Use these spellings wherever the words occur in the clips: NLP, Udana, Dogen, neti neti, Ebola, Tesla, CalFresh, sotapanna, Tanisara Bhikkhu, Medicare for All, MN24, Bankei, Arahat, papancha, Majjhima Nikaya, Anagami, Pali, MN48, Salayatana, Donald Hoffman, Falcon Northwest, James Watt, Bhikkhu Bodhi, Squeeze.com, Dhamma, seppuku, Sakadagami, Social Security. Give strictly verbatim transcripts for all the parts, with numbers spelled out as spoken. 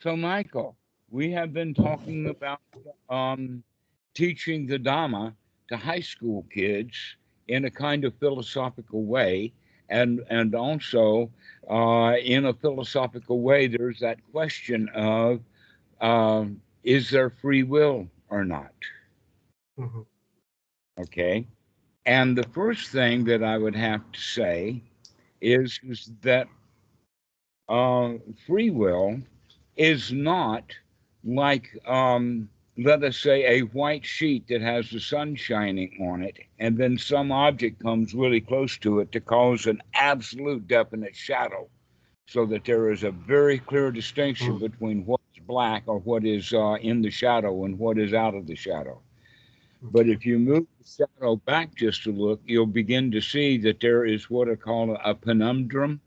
So, Michael, we have been talking about um, teaching the Dhamma to high school kids in a kind of philosophical way, and and also uh, in a philosophical way, there's that question of uh, is there free will or not? Mm-hmm. Okay, and the first thing that I would have to say is, is that uh, free will is not like, um, let us say, a white sheet that has the sun shining on it, and then some object comes really close to it to cause an absolute definite shadow, so that there is a very clear distinction between what's black or what is uh, in the shadow and what is out of the shadow. But if you move the shadow back just a look, you'll begin to see that there is what are called a penumbrum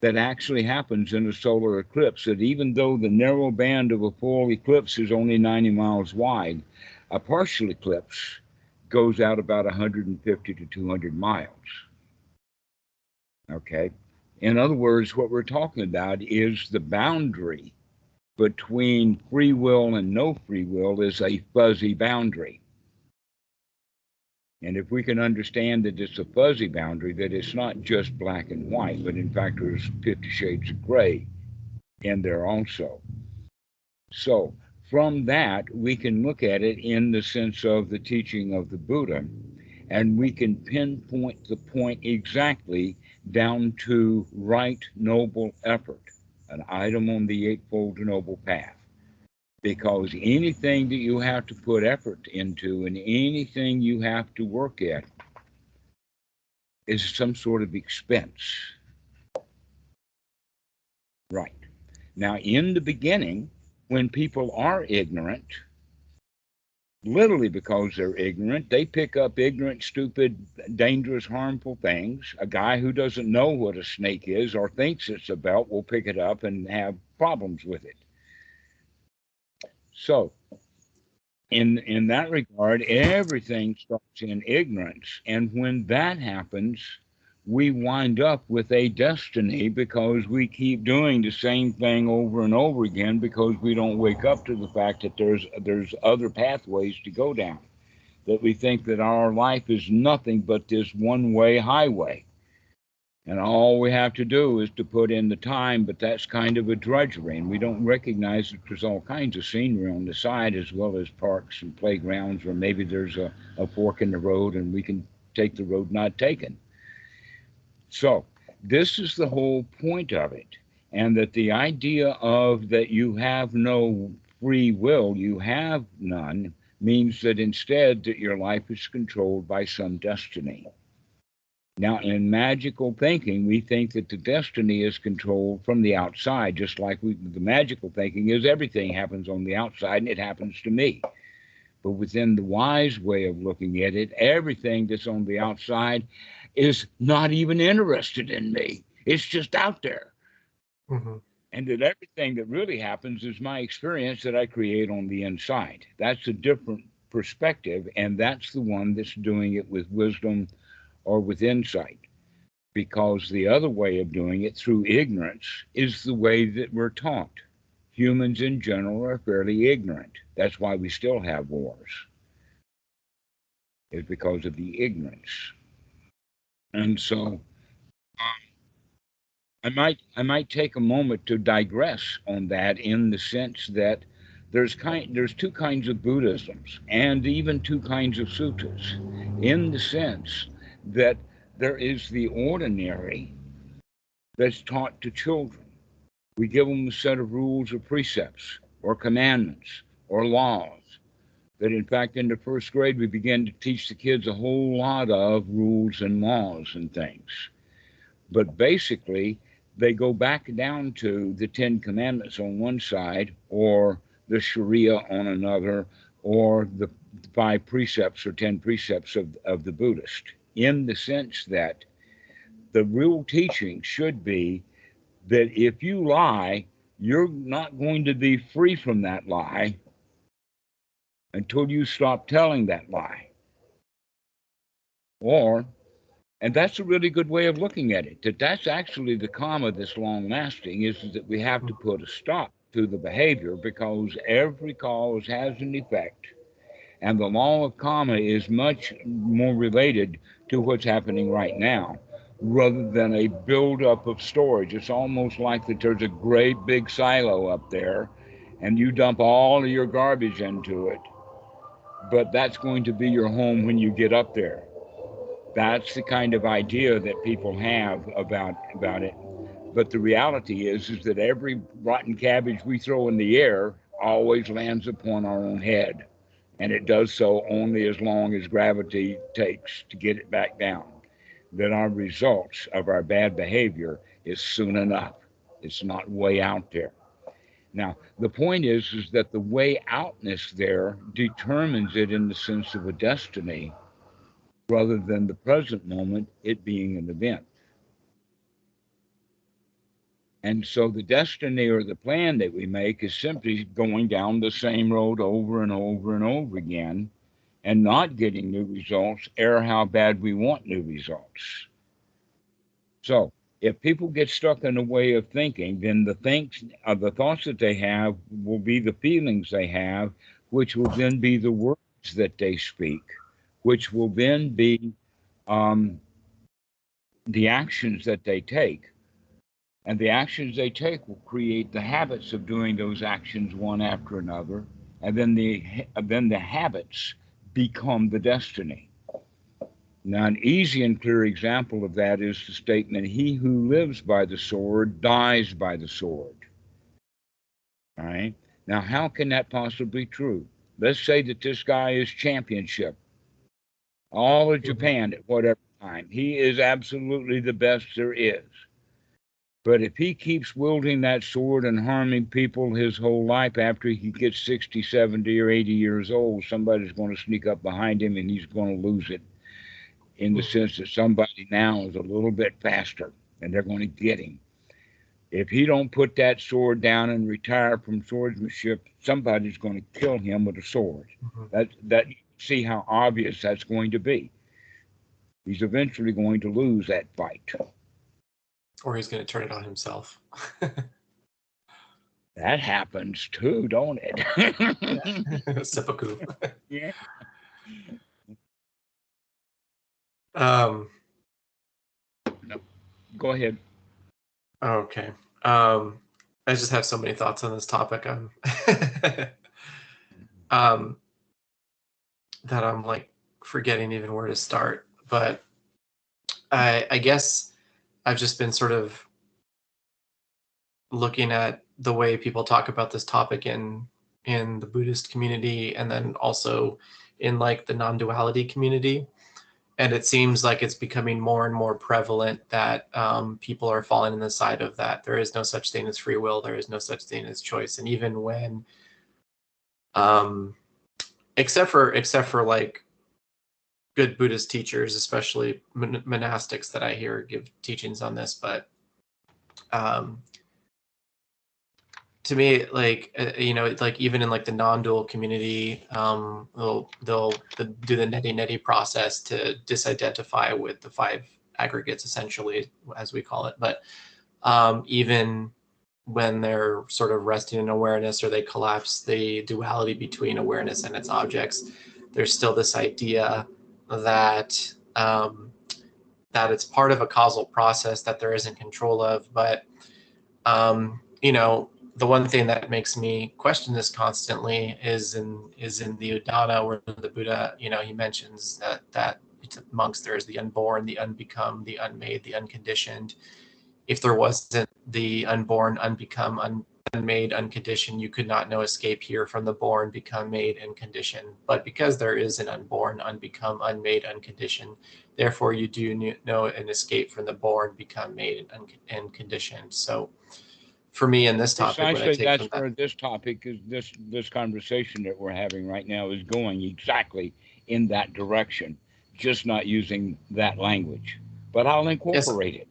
that actually happens in a solar eclipse, that even though the narrow band of a full eclipse is only ninety miles wide, a partial eclipse goes out about one hundred fifty to two hundred miles. Okay. In other words, what we're talking about is the boundary between free will and no free will is a fuzzy boundary. And if we can understand that it's a fuzzy boundary, that it's not just black and white, but in fact, there's fifty shades of gray in there also. So from that, we can look at it in the sense of the teaching of the Buddha, and we can pinpoint the point exactly down to right noble effort, an item on the Eightfold Noble Path. Because anything that you have to put effort into and anything you have to work at is some sort of expense. Right. Now, in the beginning, when people are ignorant, literally because they're ignorant, they pick up ignorant, stupid, dangerous, harmful things. A guy who doesn't know what a snake is or thinks it's a belt will pick it up and have problems with it. So, in in that regard, everything starts in ignorance, and when that happens, we wind up with a destiny because we keep doing the same thing over and over again because we don't wake up to the fact that there's there's other pathways to go down, that we think that our life is nothing but this one-way highway, and all we have to do is to put in the time, but that's kind of a drudgery. And we don't recognize that there's all kinds of scenery on the side, as well as parks and playgrounds, or maybe there's a, a fork in the road and we can take the road not taken. So this is the whole point of it. And that the idea of that you have no free will, you have none, means that instead that your life is controlled by some destiny. Now, in magical thinking, we think that the destiny is controlled from the outside, just like we, the magical thinking is everything happens on the outside and it happens to me. But within the wise way of looking at it, everything that's on the outside is not even interested in me. It's just out there. Mm-hmm. And that everything that really happens is my experience that I create on the inside. That's a different perspective, and that's the one that's doing it with wisdom or with insight, because the other way of doing it through ignorance is the way that we're taught. Humans in general are fairly ignorant. That's why we still have wars. It's because of the ignorance. And so I might I might take a moment to digress on that, in the sense that There's, kind, there's two kinds of Buddhisms and even two kinds of suttas, in the sense that there is the ordinary that's taught to children. We give them a set of rules or precepts or commandments or laws that, in fact, in the first grade, we begin to teach the kids a whole lot of rules and laws and things. But basically, they go back down to the Ten Commandments on one side, or the Sharia on another, or the five precepts or ten precepts of, of the Buddhist, in the sense that the real teaching should be that if you lie, you're not going to be free from that lie until you stop telling that lie. Or, and that's a really good way of looking at it, that that's actually the karma that's long lasting, is that we have to put a stop to the behavior, because every cause has an effect, and the law of karma is much more related to what's happening right now rather than a buildup of storage. It's almost like that there's a great big silo up there and you dump all of your garbage into it, but that's going to be your home when you get up there. That's the kind of idea that people have about, about it. But the reality is, is that every rotten cabbage we throw in the air always lands upon our own head. And it does so only as long as gravity takes to get it back down. Then our results of our bad behavior is soon enough. It's not way out there. Now, the point is, is that the way outness there determines it in the sense of a destiny, rather than the present moment, it being an event. And so the destiny or the plan that we make is simply going down the same road over and over and over again and not getting new results, ere how bad we want new results. So if people get stuck in a way of thinking, then the, thinks, uh, the thoughts that they have will be the feelings they have, which will then be the words that they speak, which will then be um, the actions that they take. And the actions they take will create the habits of doing those actions one after another. And then the, then the habits become the destiny. Now, an easy and clear example of that is the statement, he who lives by the sword dies by the sword. All right. Now, how can that possibly be true? Let's say that this guy is championship. All of Japan at whatever time. He is absolutely the best there is. But if he keeps wielding that sword and harming people his whole life, after he gets sixty, seventy, or eighty years old, somebody's going to sneak up behind him and he's going to lose it, in the sense that somebody now is a little bit faster and they're going to get him. If he don't put that sword down and retire from swordsmanship, somebody's going to kill him with a sword. Mm-hmm. That, that, see how obvious that's going to be. He's eventually going to lose that fight. Or he's going to turn it on himself. That happens too, don't it? Seppuku. Yeah. Um. No. Go ahead. Okay. Um. I just have so many thoughts on this topic. Um. um. That I'm like forgetting even where to start, but I I guess. I've just been sort of looking at the way people talk about this topic in in the Buddhist community, and then also in like the non-duality community. And it seems like it's becoming more and more prevalent that um, people are falling in the side of that. There is no such thing as free will. There is no such thing as choice. And even when, um, except for except for like. good Buddhist teachers, especially mon monastics that I hear give teachings on this, but um, to me, like uh, you know, like even in like the non-dual community, um, they'll they'll the, do the neti neti process to disidentify with the five aggregates, essentially, as we call it. But um, even when they're sort of resting in awareness, or they collapse the duality between awareness and its objects, there's still this idea that um, that it's part of a causal process that there isn't control of. But, um, you know, the one thing that makes me question this constantly is in is in the Udana, where the Buddha, you know, he mentions that, that to monks there is the unborn, the unbecome, the unmade, the unconditioned. If there wasn't the unborn, unbecome, un unmade, unconditioned, you could not know escape here from the born, become, made, and conditioned. But because there is an unborn, unbecome, unmade, unconditioned, therefore you do know an escape from the born, become, made, and, un and conditioned. So, for me, in this topic, I take that's that, where this topic is this this conversation that we're having right now is going exactly in that direction, just not using that language. But I'll incorporate yes. it.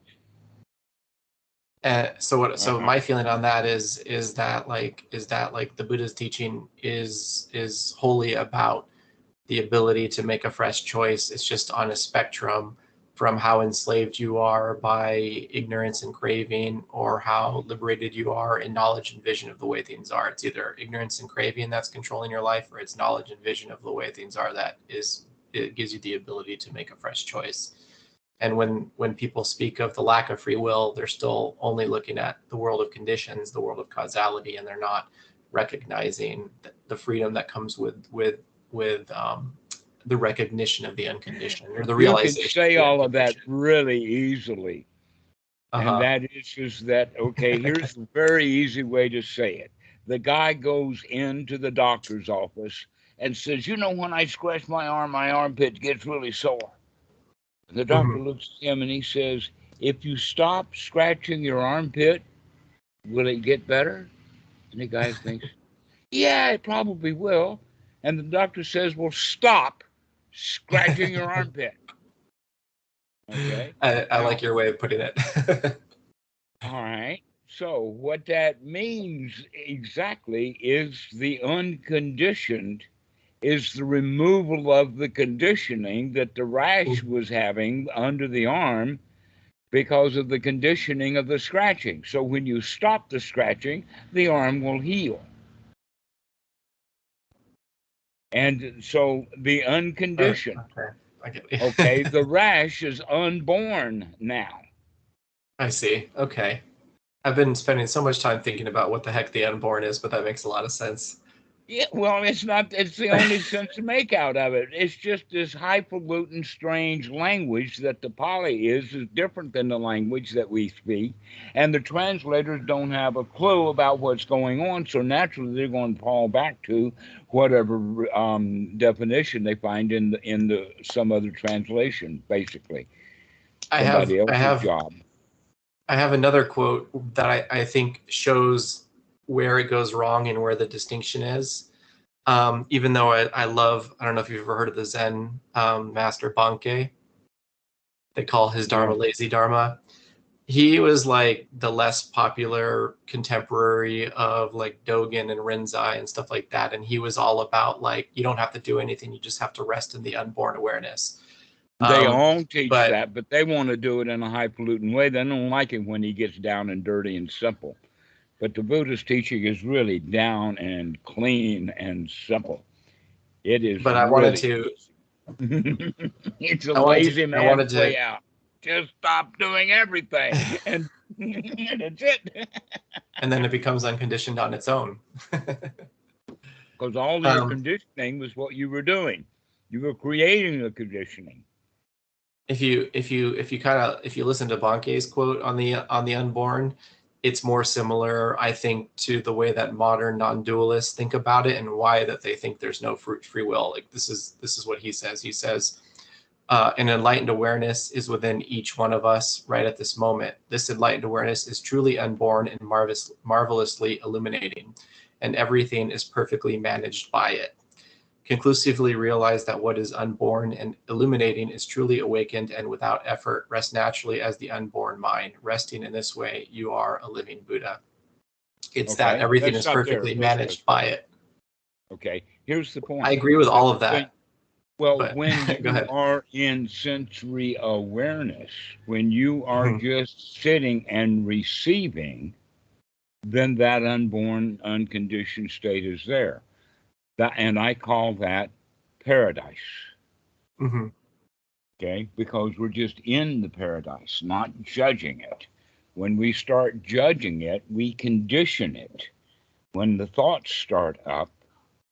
Uh, so what? So my feeling on that is is that like is that like the Buddha's teaching is is wholly about the ability to make a fresh choice. It's just on a spectrum from how enslaved you are by ignorance and craving, or how liberated you are in knowledge and vision of the way things are. It's either ignorance and craving that's controlling your life, or it's knowledge and vision of the way things are that is, it gives you the ability to make a fresh choice. And when, when people speak of the lack of free will, they're still only looking at the world of conditions, the world of causality, and they're not recognizing the freedom that comes with, with, with, um, the recognition of the unconditioned, or the realization. You can say all of that really easily. Uh-huh. And that is, is that, okay, here's a very easy way to say it. The guy goes into the doctor's office and says, you know, when I scratch my arm, my armpit gets really sore. And the doctor mm-hmm. looks at him and he says, if you stop scratching your armpit, will it get better? And the guy thinks, yeah, it probably will. And the doctor says, well, stop scratching your armpit. Okay. I, I like your way of putting it. All right. So what that means exactly is the unconditioned is the removal of the conditioning that the rash was having under the arm because of the conditioning of the scratching. So when you stop the scratching, the arm will heal. And so the unconditioned, okay, okay. I get okay, the rash is unborn now. I see. Okay. I've been spending so much time thinking about what the heck the unborn is, but that makes a lot of sense. Yeah, well, it's not, it's the only sense to make out of it. It's just this highfalutin, strange language that the Pali is, is different than the language that we speak. And the translators don't have a clue about what's going on. So naturally, they're going to fall back to whatever um, definition they find in the, in the some other translation, basically. I have, I have, job. I have another quote that I, I think shows where it goes wrong and where the distinction is. Um, even though I, I love, I don't know if you've ever heard of the Zen um, master Bankei. They call his Dharma lazy Dharma. He was like the less popular contemporary of like Dogen and Rinzai and stuff like that. And he was all about like, you don't have to do anything. You just have to rest in the unborn awareness. They um, all teach but, that, but they want to do it in a highfalutin way. They don't like it when he gets down and dirty and simple. But the Buddha's teaching is really down and clean and simple. It is. But I really wanted to. It's a I lazy to, man to, way out. Just stop doing everything, and, and that's it. And then it becomes unconditioned on its own. Because all the um, conditioning was what you were doing. You were creating the conditioning. If you, if you, if you kind of, if you listen to Bankei's quote on the on the unborn. It's more similar, I think, to the way that modern non-dualists think about it and why that they think there's no free will. Like this is this is what he says. He says, uh, an enlightened awareness is within each one of us right at this moment. This enlightened awareness is truly unborn and marvelous, marvelously illuminating, and everything is perfectly managed by it. Conclusively realize that what is unborn and illuminating is truly awakened and without effort. Rest naturally as the unborn mind. Resting in this way, you are a living Buddha. It's okay. That everything That's is perfectly managed by it. Okay, here's the point. I agree with all of that. Well, but, when you are in sensory awareness, when you are mm-hmm. just sitting and receiving, then that unborn, unconditioned state is there. That, and I call that paradise, mm-hmm. okay? Because we're just in the paradise, not judging it. When we start judging it, we condition it. When the thoughts start up,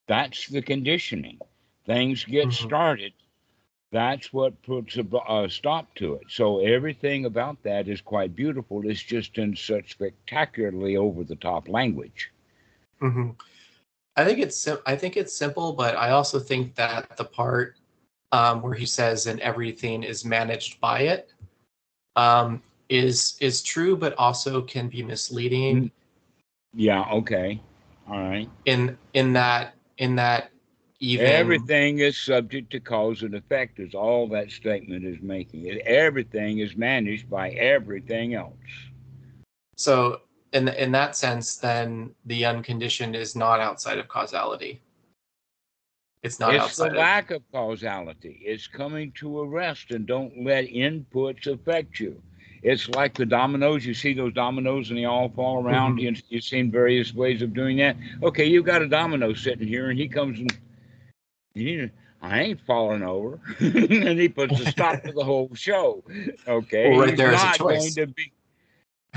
that's the conditioning. Things get mm-hmm. started. That's what puts a uh, stop to it. So everything about that is quite beautiful. It's just in such spectacularly over-the-top language. Mm-hmm. I think it's I think it's simple, but I also think that the part um, where he says and everything is managed by it um, is is true, but also can be misleading. Yeah. Okay. All right. In in that in that even everything is subject to cause and effect is all that statement is making. Everything is managed by everything else. So. In, in that sense, then the unconditioned is not outside of causality. It's not it's outside. It's the lack of causality. It's coming to a rest and don't let inputs affect you. It's like the dominoes. You see those dominoes and they all fall around. Mm-hmm. you, you've seen various ways of doing that. Okay, you've got a domino sitting here and he comes and, you know, I ain't falling over. And he puts a stop to the whole show. Okay. Well, right He's there is a choice. Going to be,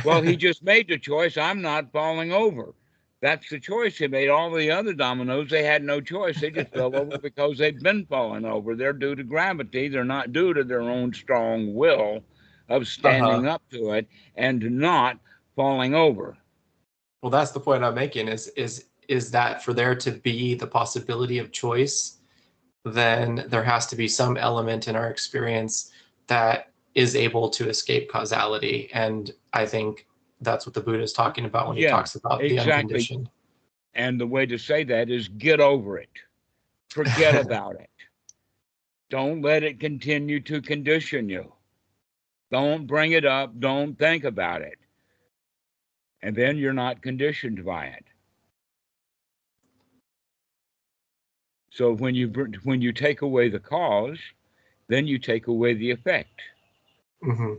well, he just made the choice. I'm not falling over. That's the choice he made. All the other dominoes, they had no choice. They just fell over because they've been falling over. They're due to gravity. They're not due to their own strong will of standing uh-huh. up to it and not falling over. Well, that's the point I'm making is, is, is that for there to be the possibility of choice, then there has to be some element in our experience that is able to escape causality. And I think that's what the Buddha is talking about when he yeah, talks about exactly. the unconditioned. And the way to say that is get over it. Forget about it. Don't let it continue to condition you. Don't bring it up. Don't think about it. And then you're not conditioned by it. So when you when you take away the cause, then you take away the effect. Mm-hmm.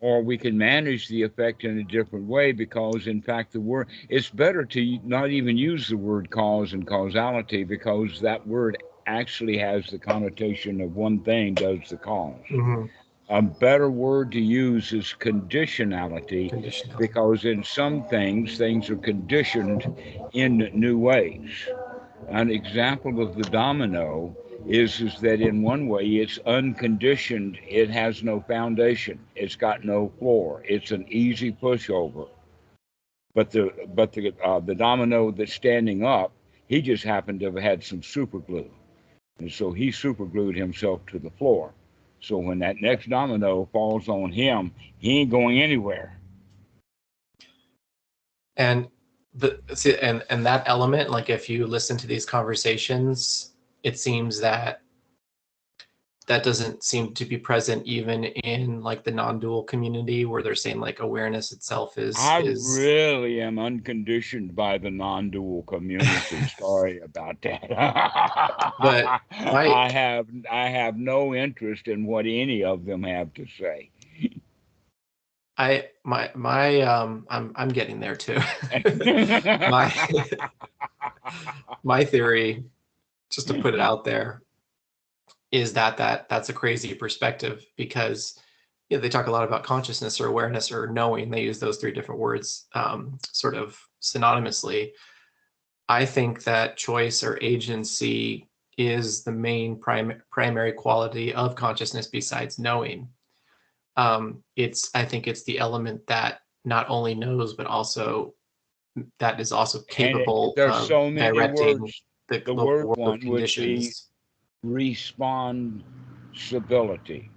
Or we can manage the effect in a different way because, in fact, the word it's better to not even use the word cause and causality because that word actually has the connotation of one thing does the cause. Mm-hmm. A better word to use is conditionality, conditionality because in some things, things are conditioned in new ways. An example of the domino is, is that in one way it's unconditioned, it has no foundation, it's got no floor, it's an easy pushover. But the but the uh, the domino that's standing up, he just happened to have had some super glue. And so he super glued himself to the floor. So when that next domino falls on him, he ain't going anywhere. And the see, and, and that element, like if you listen to these conversations, it seems that that doesn't seem to be present even in like the non-dual community where they're saying like awareness itself is. I is... really am unconditioned by the non-dual community. Sorry about that. But I... I have I have no interest in what any of them have to say. I my my um I'm I'm getting there too. my my theory. Just to put it out there, is that that that's a crazy perspective because you know, they talk a lot about consciousness or awareness or knowing. They use those three different words um, sort of synonymously. I think that choice or agency is the main prim- primary quality of consciousness besides knowing. Um, it's I think it's the element that not only knows but also that is also capable it, of so directing. Words. The, the word one would be responsibility,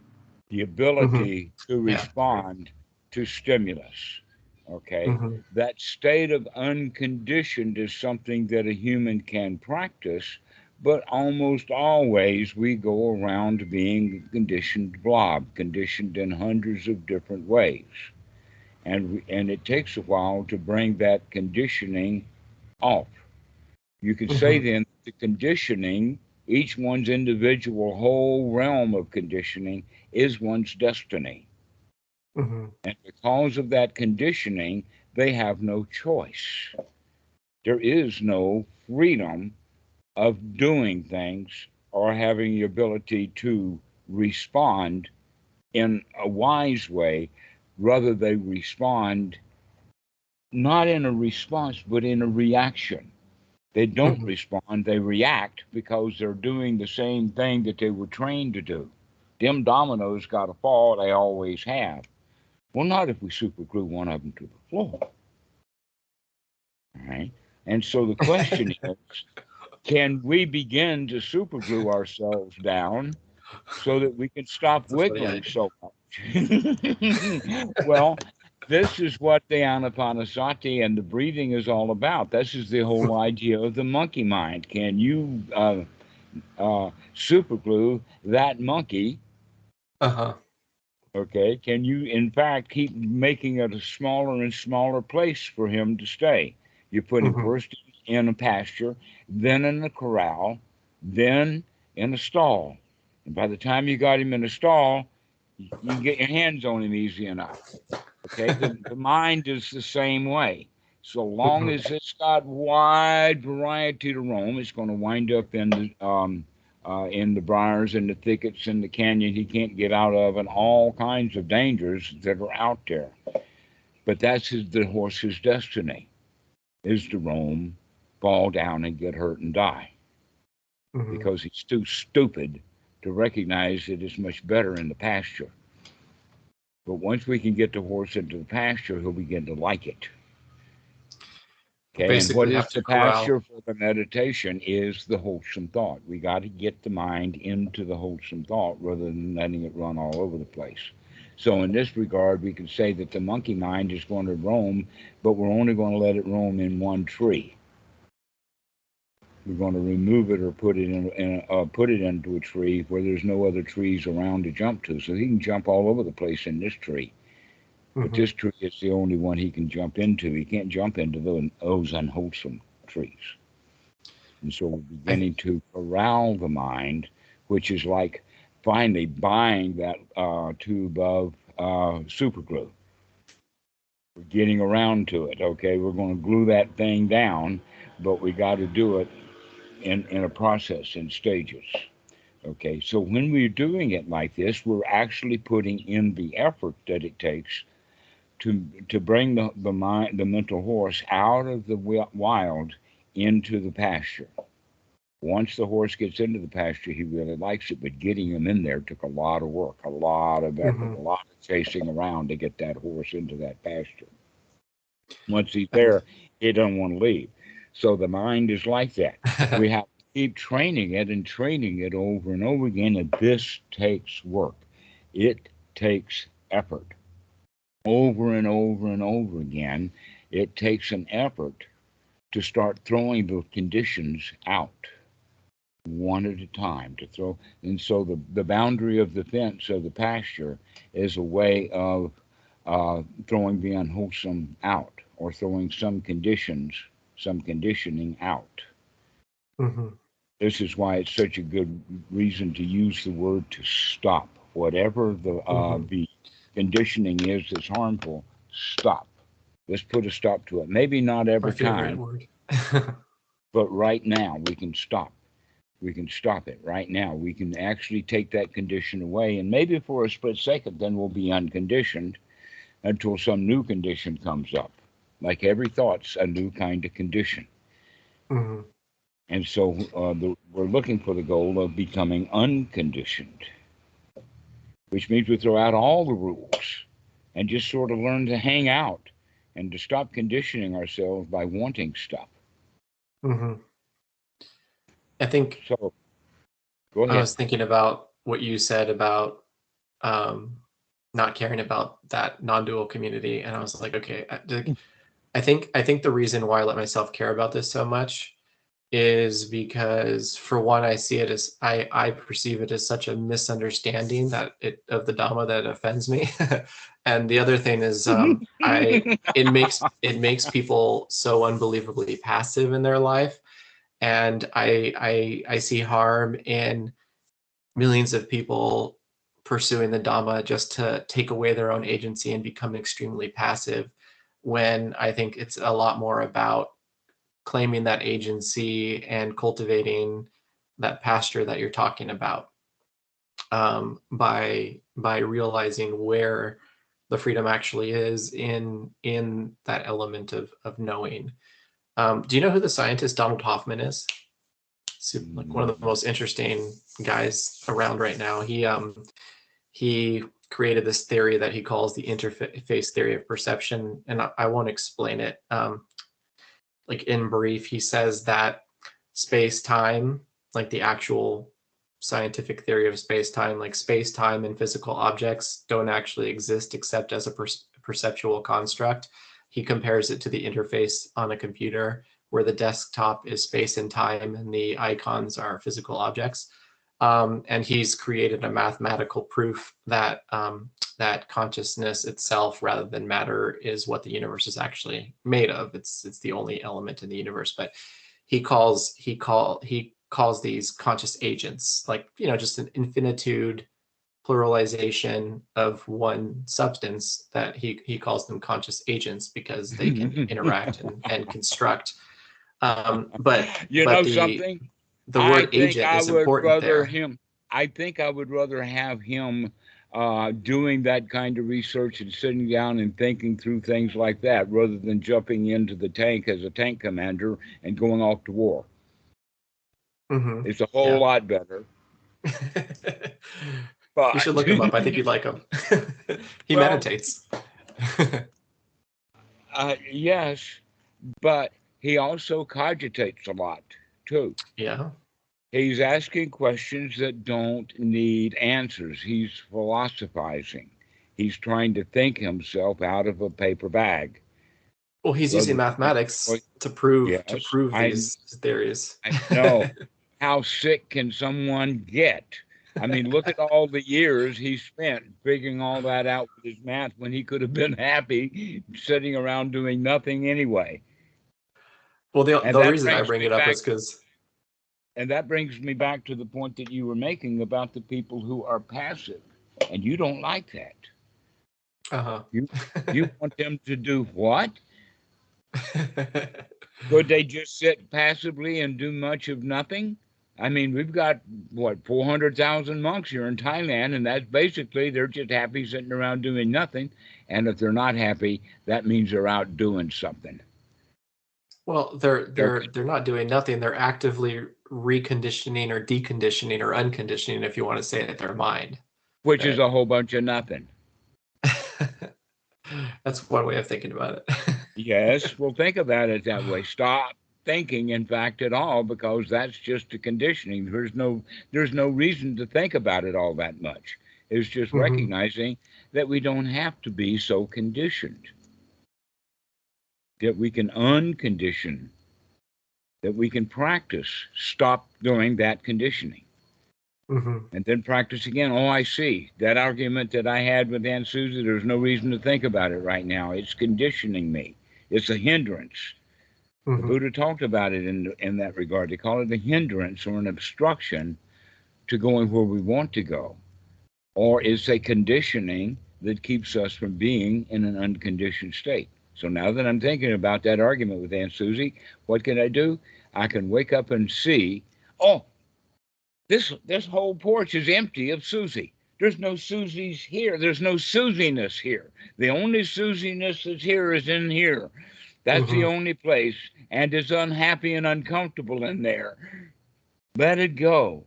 the ability mm-hmm. to respond yeah. to stimulus. Okay, mm-hmm. that state of unconditioned is something that a human can practice, but almost always we go around being a conditioned blob, conditioned in hundreds of different ways. And, and it takes a while to bring that conditioning off. You could mm-hmm. say then the conditioning, each one's individual whole realm of conditioning is one's destiny. Mm-hmm. And because of that conditioning, they have no choice. There is no freedom of doing things or having the ability to respond in a wise way. Rather, they respond not in a response, but in a reaction. They don't mm-hmm. respond, they react because they're doing the same thing that they were trained to do. Them dominoes got to fall, they always have. Well, not if we superglue one of them to the floor. All right. And so the question is, can we begin to superglue ourselves down so that we can stop That's wiggling so much? Well, this is what the Anapanasati and the breathing is all about. This is the whole idea of the monkey mind. Can you uh, uh, superglue that monkey? Uh-huh. Okay. Can you, in fact, keep making it a smaller and smaller place for him to stay? You put him mm-hmm. first in a pasture, then in a corral, then in a stall. And by the time you got him in a stall, you can get your hands on him easy enough. Okay, the, the mind is the same way. So long as it's got wide variety to roam, it's going to wind up in the um, uh, in the briars, in the thickets, in the canyon he can't get out of, and all kinds of dangers that are out there. But that's his, the horse's destiny, is to roam, fall down, and get hurt and die. Mm-hmm. Because he's too stupid to recognize that it's much better in the pasture. But once we can get the horse into the pasture, he'll begin to like it. Okay, basically, and what is the pasture for the meditation is the wholesome thought. We got to get the mind into the wholesome thought rather than letting it run all over the place. So in this regard, we can say that the monkey mind is going to roam, but we're only going to let it roam in one tree. We're going to remove it or put it in, in uh, put it into a tree where there's no other trees around to jump to. So he can jump all over the place in this tree. But mm-hmm. this tree is the only one he can jump into. He can't jump into the, those unwholesome trees. And so we're beginning to corral the mind, which is like finally buying that uh, tube of uh, super glue. We're getting around to it. Okay, we're going to glue that thing down, but we got to do it in, in a process, in stages. Okay, so when we're doing it like this, we're actually putting in the effort that it takes to to bring the the mind, the mental horse, out of the wild into the pasture. Once the horse gets into the pasture, he really likes it, but getting him in there took a lot of work, a lot of effort, mm-hmm. a lot of chasing around to get that horse into that pasture. Once he's there, he doesn't want to leave. So the mind is like that. We have to keep training it and training it over and over again, and this takes work. It takes effort. Over and over and over again, it takes an effort to start throwing the conditions out one at a time, to throw. And so the, the boundary of the fence of the pasture is a way of uh, throwing the unwholesome out, or throwing some conditions, some conditioning out. Mm-hmm. This is why it's such a good reason to use the word to stop. Whatever the, uh, mm-hmm. the conditioning is that's harmful, stop. Let's put a stop to it. Maybe not every time, but right now we can stop. We can stop it right now. We can actually take that condition away, and maybe for a split second, then we'll be unconditioned until some new condition comes up. Like every thought's a new kind of condition. Mm-hmm. And so uh, the, we're looking for the goal of becoming unconditioned, which means we throw out all the rules and just sort of learn to hang out and to stop conditioning ourselves by wanting stuff. Mm-hmm. I think so. Go ahead. I was thinking about what you said about um, not caring about that non-dual community, and I was like, okay, I, I think I think the reason why I let myself care about this so much is because, for one, I see it as I, I perceive it as such a misunderstanding that it of the Dhamma that offends me, and the other thing is um, I it makes it makes people so unbelievably passive in their life, and I I I see harm in millions of people pursuing the Dhamma just to take away their own agency and become extremely passive, when I think it's a lot more about claiming that agency and cultivating that pasture that you're talking about um, by by realizing where the freedom actually is in in that element of of knowing. Um, do you know who the scientist Donald Hoffman is? Super, like one of the most interesting guys around right now. He um, he created this theory that he calls the interface theory of perception, and I, I won't explain it. Um, Like in brief, he says that space-time, like the actual scientific theory of space-time, like space-time and physical objects don't actually exist except as a per perceptual construct. He compares it to the interface on a computer, where the desktop is space and time and the icons are physical objects. Um, and he's created a mathematical proof that um, that consciousness itself, rather than matter, is what the universe is actually made of. It's it's the only element in the universe. But he calls he call he calls these conscious agents, like, you know, just an infinitude pluralization of one substance that he, he calls them conscious agents because they can interact and, and construct. Um, but you but know the, something? The word agent I is would important rather there. Him, I think I would rather have him uh, doing that kind of research and sitting down and thinking through things like that rather than jumping into the tank as a tank commander and going off to war. Mm-hmm. It's a whole yeah. lot better. But you should look him up. I think you'd like him. He well, meditates. uh, yes, but he also cogitates a lot, too. Yeah. He's asking questions that don't need answers. He's philosophizing. He's trying to think himself out of a paper bag. Well, he's so using mathematics well, to prove yes, to prove these I, theories. I know. How sick can someone get? I mean, look at all the years he spent figuring all that out with his math when he could have been happy sitting around doing nothing anyway. Well, the, the reason I bring it up is because... And that brings me back to the point that you were making about the people who are passive, and you don't like that. Uh-huh. You, you want them to do what? Could they just sit passively and do much of nothing? I mean, we've got, what, four hundred thousand monks here in Thailand, and that's basically they're just happy sitting around doing nothing. And if they're not happy, that means they're out doing something. Well, they're they're they're not doing nothing. They're actively reconditioning or deconditioning or unconditioning, if you want to say it, their mind. Which right? is a whole bunch of nothing. That's one way of thinking about it. Yes, well, think about it that way. Stop thinking, in fact, at all, because that's just a conditioning. There's no there's no reason to think about it all that much. It's just mm-hmm. recognizing that we don't have to be so conditioned, that we can uncondition, that we can practice, stop doing that conditioning, mm-hmm. and then practice again. Oh, I see. That argument that I had with Aunt Susie, there's no reason to think about it right now. It's conditioning me. It's a hindrance. Mm-hmm. The Buddha talked about it in in that regard. They call it a hindrance or an obstruction to going where we want to go. Or it's a conditioning that keeps us from being in an unconditioned state. So now that I'm thinking about that argument with Aunt Susie, what can I do? I can wake up and see, oh, this this whole porch is empty of Susie. There's no Susie's here. There's no Susiness here. The only Susiness that's here is in here. That's mm-hmm. the only place, and it's unhappy and uncomfortable in there. Let it go.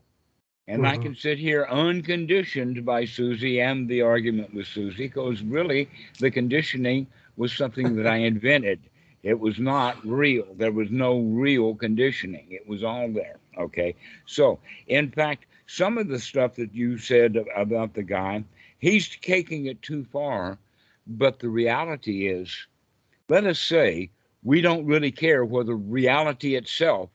And mm-hmm. I can sit here unconditioned by Susie and the argument with Susie, because really the conditioning was something that I invented. It was not real. There was no real conditioning. It was all there, okay? So, in fact, some of the stuff that you said about the guy, he's taking it too far, but the reality is, let us say we don't really care whether reality itself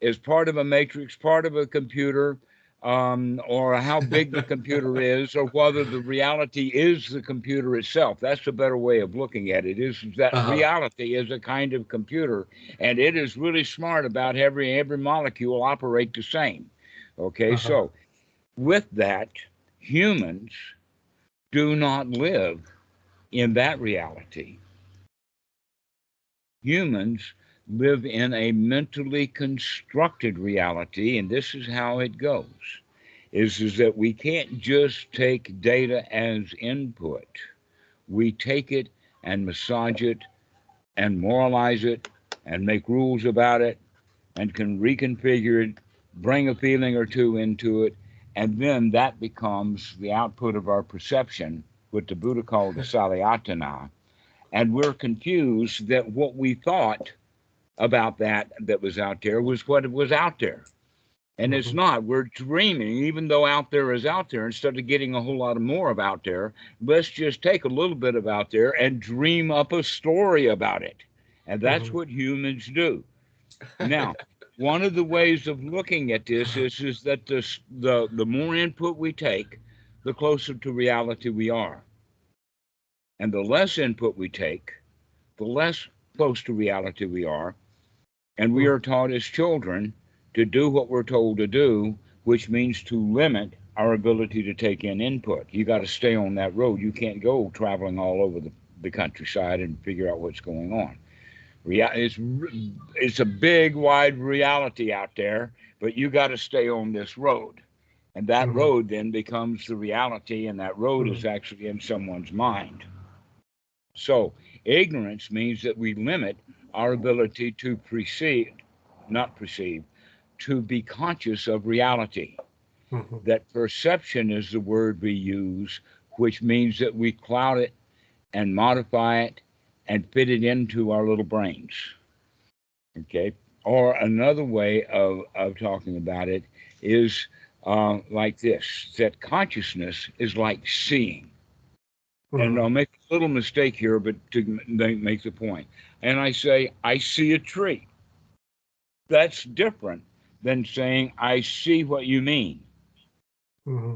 is part of a matrix, part of a computer, um, or how big the computer is, or whether the reality is the computer itself. That's a better way of looking at it, is that uh-huh. reality is a kind of computer, and it is really smart about every, every molecule operate the same. Okay, uh-huh. so with that, humans do not live in that reality. Humans live in a mentally constructed reality, and this is how it goes, is, is that we can't just take data as input. We take it and massage it and moralize it and make rules about it and can reconfigure it, bring a feeling or two into it, and then that becomes the output of our perception, what the Buddha called the Salayatana. And we're confused that what we thought about that that was out there was what was out there. And mm-hmm. it's not. We're dreaming, even though out there is out there, instead of getting a whole lot of more of out there, let's just take a little bit of out there and dream up a story about it. And that's mm-hmm. what humans do. Now, one of the ways of looking at this is, is that this, the, the more input we take, the closer to reality we are. And the less input we take, the less close to reality we are. And we are taught as children to do what we're told to do, which means to limit our ability to take in input. You got to stay on that road. You can't go traveling all over the, the countryside and figure out what's going on. Rea- it's, it's a big, wide reality out there, but you got to stay on this road. And that mm-hmm. road then becomes the reality, and that road mm-hmm. is actually in someone's mind. So ignorance means that we limit our ability to perceive, not perceive, to be conscious of reality. Mm-hmm. That perception is the word we use, which means that we cloud it and modify it and fit it into our little brains. Okay? Or another way of, of talking about it is uh, like this, that consciousness is like seeing. Mm-hmm. And I'll make a little mistake here, but to make the point. And I say, I see a tree. That's different than saying, I see what you mean. Mm-hmm.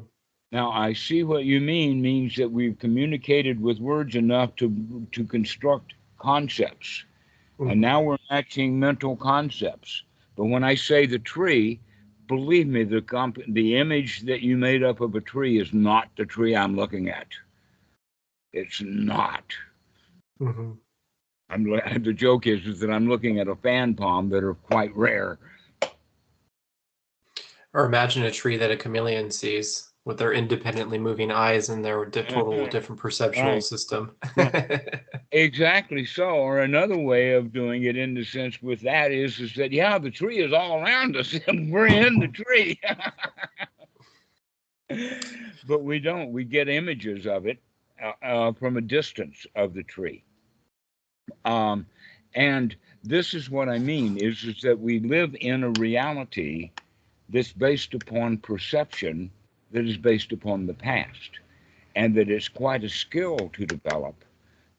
Now, I see what you mean means that we've communicated with words enough to to construct concepts. Mm-hmm. And now we're matching mental concepts. But when I say the tree, believe me, the comp- the image that you made up of a tree is not the tree I'm looking at. It's not. Mm-hmm. I'm, the joke is, is that I'm looking at a fan palm that are quite rare. Or imagine a tree that a chameleon sees with their independently moving eyes and their total different perceptual right. system. Exactly so. Or another way of doing it in the sense with that is, is that, yeah, the tree is all around us and we're in the tree. But we don't. We get images of it uh, from a distance of the tree. Um, and this is what I mean, is, is that we live in a reality that's based upon perception, that is based upon the past, and that it's quite a skill to develop,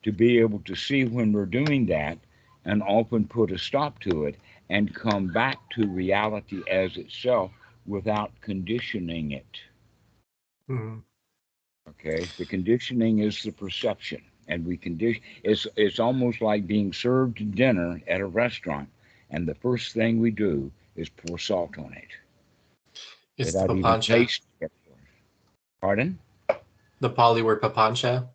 to be able to see when we're doing that and often put a stop to it and come back to reality as itself without conditioning it. Mm-hmm. Okay, the conditioning is the perception, and we condition, it's, it's almost like being served dinner at a restaurant, and the first thing we do is pour salt on it. It's the papancha. Pardon? The Pali word papancha.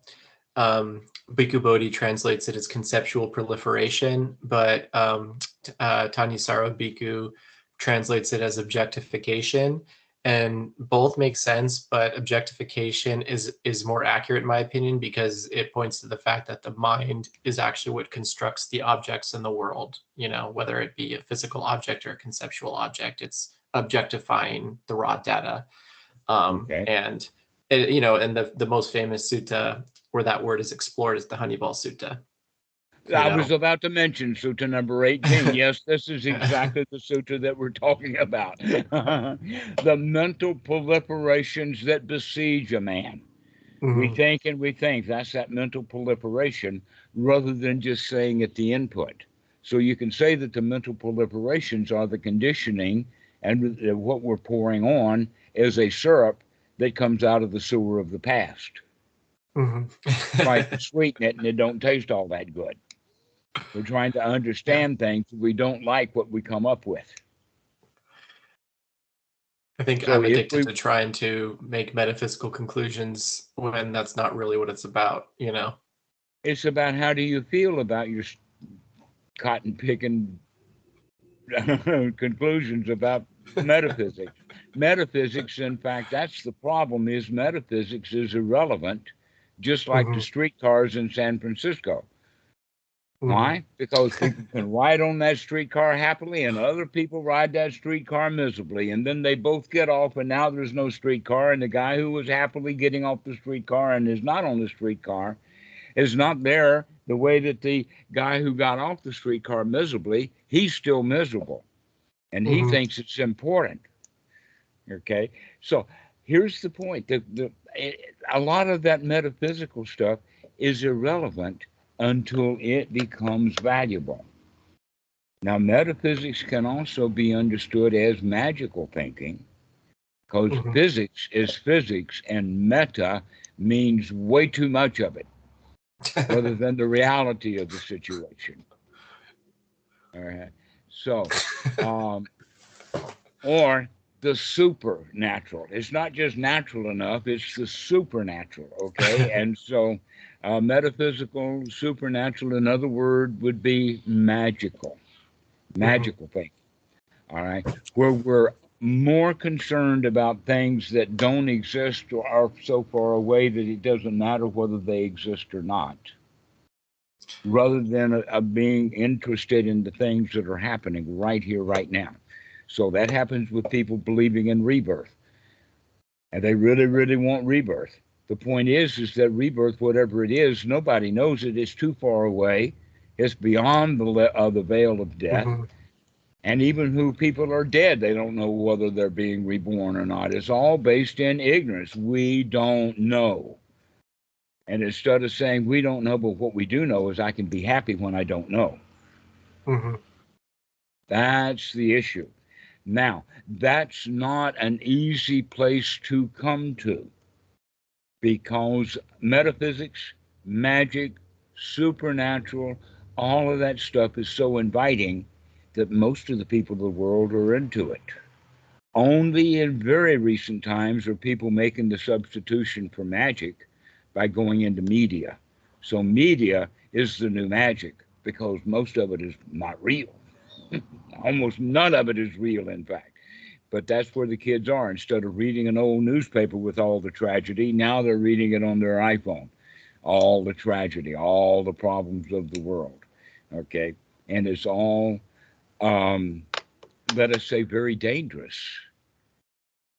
Um, Bhikkhu Bodhi translates it as conceptual proliferation, but um, uh, Tanisara Bhikkhu translates it as objectification. And both make sense, but objectification is, is more accurate, in my opinion, because it points to the fact that the mind is actually what constructs the objects in the world, you know, whether it be a physical object or a conceptual object. It's objectifying the raw data, um, okay. and it, you know, and the the most famous sutta where that word is explored is the Honey Ball Sutta. I know? was about to mention sutta number eighteen. Yes, this is exactly the sutta that we're talking about. The mental proliferations that besiege a man. Mm-hmm. We think and we think. That's that mental proliferation, rather than just saying it the input. So you can say that the mental proliferations are the conditioning. And what we're pouring on is a syrup that comes out of the sewer of the past. Mm-hmm. Try to sweeten it, and it don't taste all that good. We're trying to understand things. We don't like what we come up with. I think so I'm addicted we, to trying to make metaphysical conclusions when that's not really what it's about, you know? It's about how do you feel about your cotton-picking conclusions about metaphysics. Metaphysics, in fact, that's the problem, is metaphysics is irrelevant, just like mm-hmm. the streetcars in San Francisco. Mm-hmm. Why? Because people can ride on that streetcar happily and other people ride that streetcar miserably, and then they both get off, and now there's no streetcar, and the guy who was happily getting off the streetcar and is not on the streetcar is not there the way that the guy who got off the streetcar miserably, he's still miserable, and he mm-hmm. thinks it's important. Okay, so here's the point. The, the, it, a lot of that metaphysical stuff is irrelevant until it becomes valuable. Now, metaphysics can also be understood as magical thinking, because mm-hmm. physics is physics, and meta means way too much of it. Rather than the reality of the situation. All right. So, um, or the supernatural. It's not just natural enough, it's the supernatural, okay? And so uh, metaphysical, supernatural, another word would be magical, magical mm-hmm. thing, all right? Where we're more concerned about things that don't exist or are so far away that it doesn't matter whether they exist or not, rather than a, a being interested in the things that are happening right here, right now. So that happens with people believing in rebirth, and they really, really want rebirth. The point is, is that rebirth, whatever it is, nobody knows it. It's too far away. It's beyond the le- uh, the veil of death. Mm-hmm. And even who people are dead, they don't know whether they're being reborn or not. It's all based in ignorance. We don't know. And instead of saying we don't know, but what we do know is I can be happy when I don't know. Mm-hmm. That's the issue. Now, that's not an easy place to come to, because metaphysics, magic, supernatural, all of that stuff is so inviting that most of the people of the world are into it. Only in very recent times are people making the substitution for magic by going into media. So media is the new magic, because most of it is not real. Almost none of it is real, in fact. But that's where the kids are. Instead of reading an old newspaper with all the tragedy, now they're reading it on their iPhone. All the tragedy, all the problems of the world. Okay? And it's all... Um, let us say, very dangerous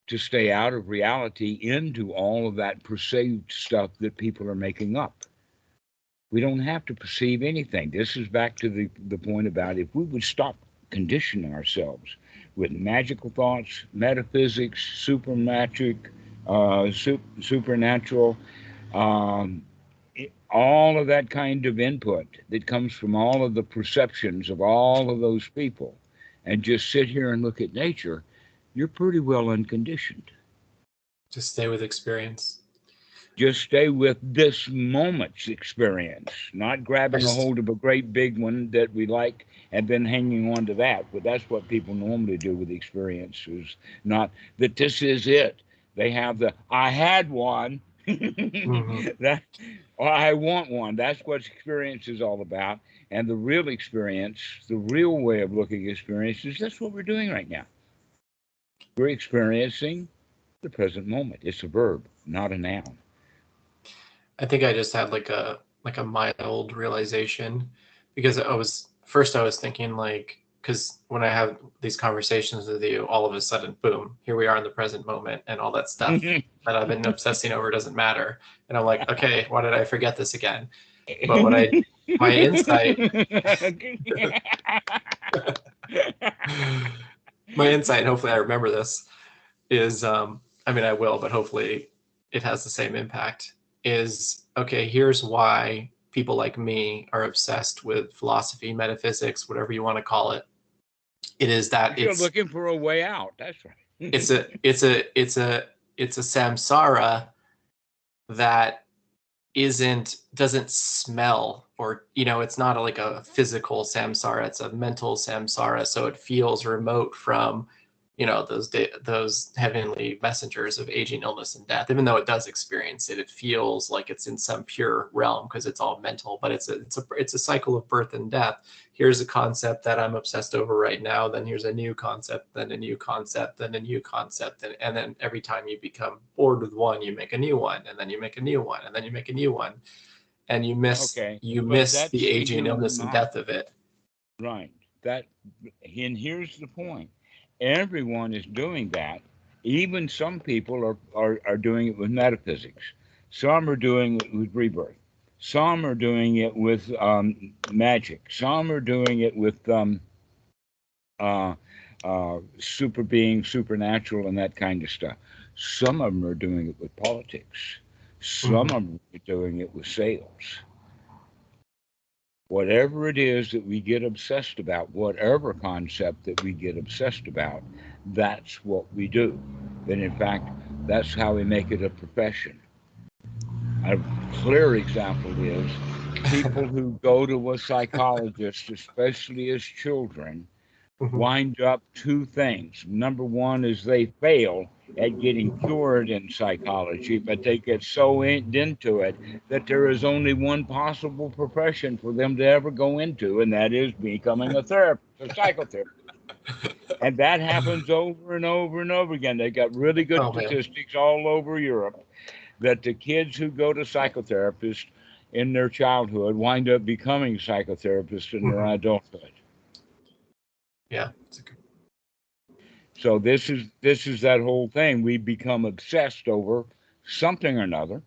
to stay out of reality into all of that perceived stuff that people are making up. We don't have to perceive anything. This is back to the, the point about if we would stop conditioning ourselves with magical thoughts, metaphysics, supermagic, uh, su- supernatural, um, all of that kind of input that comes from all of the perceptions of all of those people, and just sit here and look at nature, you're pretty well unconditioned. Just stay with experience. Just stay with this moment's experience, not grabbing just... a hold of a great big one that we like and then hanging on to that. But that's what people normally do with experiences, not that this is it. They have the, I had one. mm-hmm. that or I want one. That's what experience is all about. And the real experience, the real way of looking at experience is that's what we're doing right now. We're experiencing the present moment. It's a verb, not a noun. I think I just had like a like a mild realization, because I was first I was thinking like, because when I have these conversations with you, all of a sudden, boom, here we are in the present moment, and all that stuff that I've been obsessing over doesn't matter. And I'm like, okay, why did I forget this again? But when I, my insight, my insight, hopefully I remember this, is, um, I mean, I will, but hopefully it has the same impact, is, okay, here's why people like me are obsessed with philosophy, metaphysics, whatever you want to call it. It is that you're it's looking for a way out. That's right. it's a, it's a, it's a, it's a samsara that isn't, doesn't smell, or, you know, it's not a, like a physical samsara. It's a mental samsara. So it feels remote from, you know, those, de- those heavenly messengers of aging, illness, and death. Even though it does experience it, it feels like it's in some pure realm because it's all mental, but it's a, it's a, it's a cycle of birth and death. Here's a concept that I'm obsessed over right now. Then here's a new concept, then a new concept, then a new concept. And, and then every time you become bored with one, you make a new one, and then you make a new one, and then you make a new one, and you miss, okay, you miss the aging, illness, and death of it. Right. That, and here's the point. Everyone is doing that. Even some people are, are, are doing it with metaphysics. Some are doing it with rebirth. Some are doing it with um, magic. Some are doing it with um, uh, uh, super being, supernatural, and that kind of stuff. Some of them are doing it with politics. Some mm-hmm. of them are doing it with sales. Whatever it is that we get obsessed about, whatever concept that we get obsessed about, that's what we do. And in fact, that's how we make it a profession. A clear example is people who go to a psychologist, especially as children, mm-hmm. wind up two things. Number one is they fail at getting cured in psychology, but they get so in, into it that there is only one possible profession for them to ever go into, and that is becoming a therapist, a psychotherapist. And that happens over and over and over again. They got really good oh, statistics man. all over Europe that the kids who go to psychotherapists in their childhood wind up becoming psychotherapists in mm-hmm. their adulthood. Yeah, it's a good. So this is this is that whole thing. We become obsessed over something or another.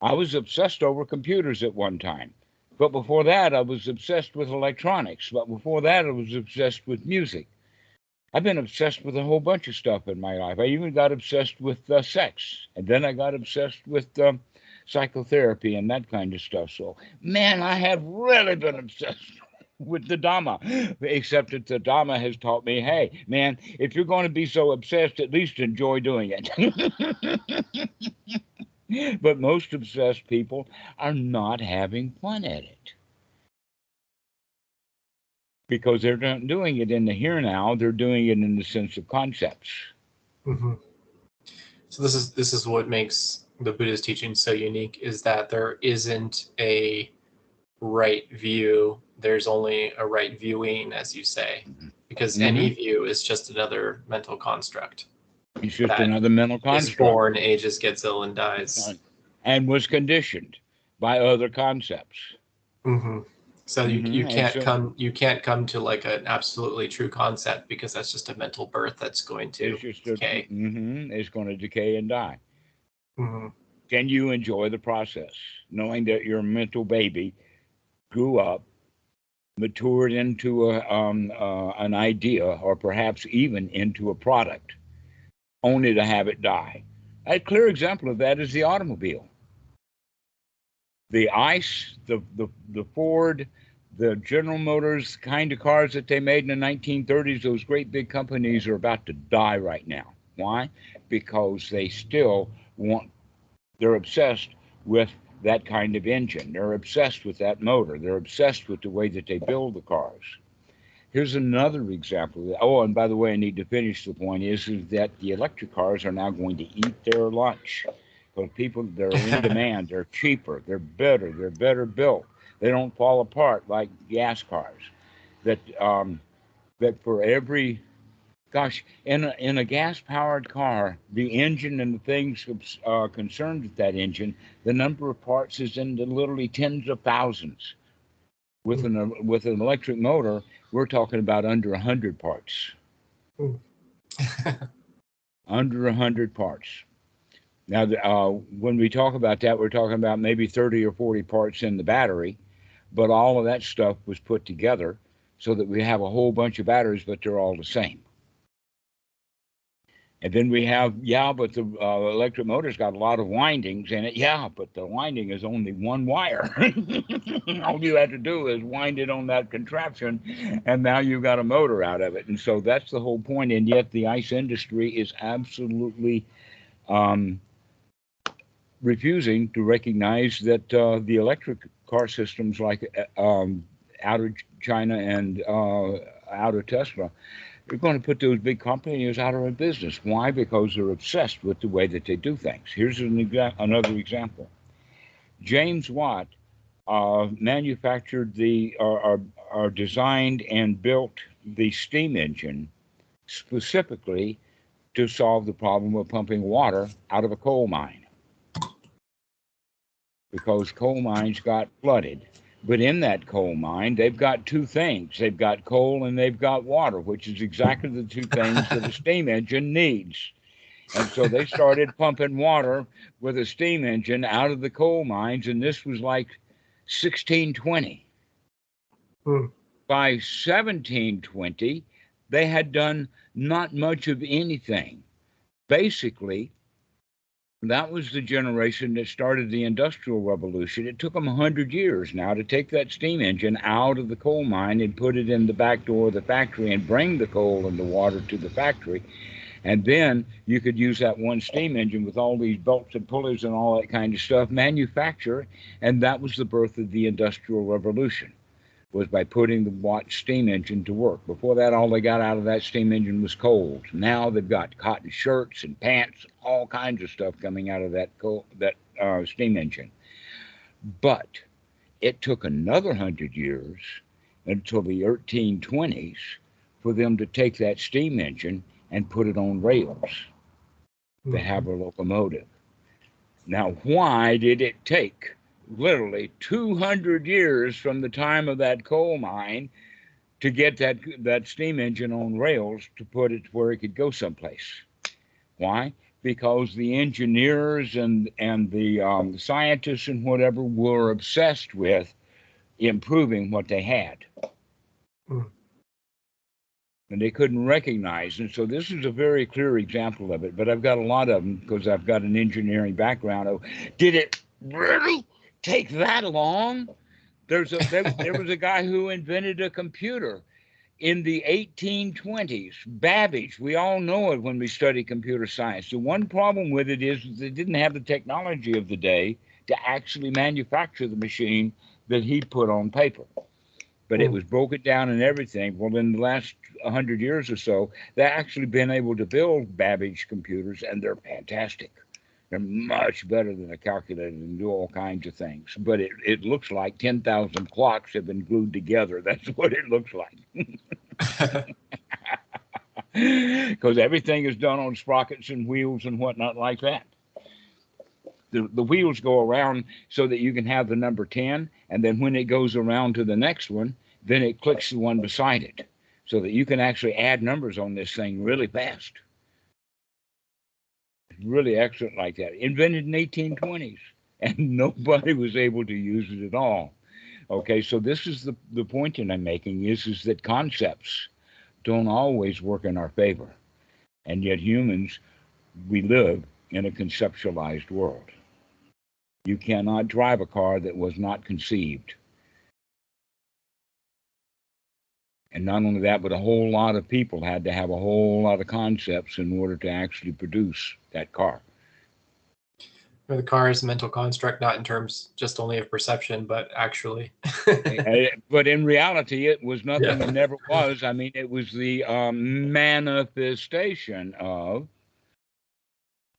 I was obsessed over computers at one time, but before that I was obsessed with electronics. But before that I was obsessed with music. I've been obsessed with a whole bunch of stuff in my life. I even got obsessed with uh, sex, and then I got obsessed with um, psychotherapy and that kind of stuff. So, man, I have really been obsessed with the Dhamma, except that the Dhamma has taught me, hey, man, if you're going to be so obsessed, at least enjoy doing it. But most obsessed people are not having fun at it, because they're not doing it in the here now. They're doing it in the sense of concepts. Mm-hmm. So this is this is what makes the Buddha's teaching so unique, is that there isn't a right view. There's only a right viewing, as you say, because mm-hmm. any view is just another mental construct. It's just another mental construct. Is born, ages, gets ill, and dies. And was conditioned by other concepts. Mm-hmm. So mm-hmm. you, you can't so, come you can't come to like an absolutely true concept, because that's just a mental birth that's going to it's just decay. A, mm-hmm, it's going to decay and die. Mm-hmm. Can you enjoy the process, knowing that your mental baby grew up, matured into a, um, uh, an idea, or perhaps even into a product, only to have it die? A clear example of that is the automobile. The ICE, the, the, the Ford, the General Motors kind of cars that they made in the nineteen thirties, those great big companies are about to die right now. Why? Because they still want, they're obsessed with that kind of engine. They're obsessed with that motor. They're obsessed with the way that they build the cars. Here's another example. Oh, and by the way, I need to finish the point, is, is that the electric cars are now going to eat their lunch. Because people, they're in demand. They're cheaper. They're better. They're better built. They don't fall apart like gas cars. That, um, that for every... Gosh, in a, in a gas-powered car, the engine and the things uh, concerned with that engine, the number of parts is in the literally tens of thousands. With an uh, with an electric motor, we're talking about under a hundred parts. Under a hundred parts. Now, uh, when we talk about that, we're talking about maybe thirty or forty parts in the battery, but all of that stuff was put together so that we have a whole bunch of batteries, but they're all the same. And then we have, yeah, but the uh, electric motor's got a lot of windings in it. Yeah, but the winding is only one wire. All you had to do is wind it on that contraption, and now you've got a motor out of it. And so that's the whole point. And yet the ICE industry is absolutely um, refusing to recognize that uh, the electric car systems like um, out of China and uh, out of Tesla, you're going to put those big companies out of business. Why? Because they're obsessed with the way that they do things. Here's an exa- another example. James Watt uh, manufactured the, or, or, or designed and built the steam engine specifically to solve the problem of pumping water out of a coal mine, because coal mines got flooded. But in that coal mine, they've got two things. They've got coal and they've got water, which is exactly the two things that a steam engine needs. And so they started pumping water with a steam engine out of the coal mines, and this was like sixteen twenty. Hmm. By seventeen twenty, they had done not much of anything. Basically, that was the generation that started the Industrial Revolution. It took them one hundred years now to take that steam engine out of the coal mine and put it in the back door of the factory and bring the coal and the water to the factory. And then you could use that one steam engine with all these belts and pulleys and all that kind of stuff, manufacture, and that was the birth of the Industrial Revolution. was by putting the watch steam engine to work. Before that, all they got out of that steam engine was coals. Now they've got cotton shirts and pants, and all kinds of stuff coming out of that coal, that uh, steam engine. But it took another hundred years until the eighteen twenties for them to take that steam engine and put it on rails to have a locomotive. Now, why did it take literally two hundred years from the time of that coal mine to get that, that steam engine on rails to put it where it could go someplace? Why? Because the engineers and, and the um, scientists and whatever were obsessed with improving what they had. Mm. And they couldn't recognize. And so this is a very clear example of it. But I've got a lot of them because I've got an engineering background. Oh, did it really take that long? There's a there, there was a guy who invented a computer in the eighteen twenties, Babbage. We all know it when we study computer science. The one problem with it is they didn't have the technology of the day to actually manufacture the machine that he put on paper. But it was broken down and everything. Well, in the last one hundred years or so, they've actually been able to build Babbage computers, and they're fantastic. They're much better than a calculator and do all kinds of things. But it, it looks like ten thousand clocks have been glued together. That's what it looks like. Because everything is done on sprockets and wheels and whatnot like that. The, the wheels go around so that you can have the number ten, and then when it goes around to the next one, then it clicks the one beside it so that you can actually add numbers on this thing really fast. Really excellent like that. Invented in eighteen twenties, and nobody was able to use it at all. Okay, so this is the, the point that I'm making is, is that concepts don't always work in our favor, and yet humans, we live in a conceptualized world. You cannot drive a car that was not conceived. And not only that, but a whole lot of people had to have a whole lot of concepts in order to actually produce that car. The car is a mental construct, not in terms just only of perception, but actually. But in reality, it was nothing. Yeah. It never was. I mean, it was the um, manifestation of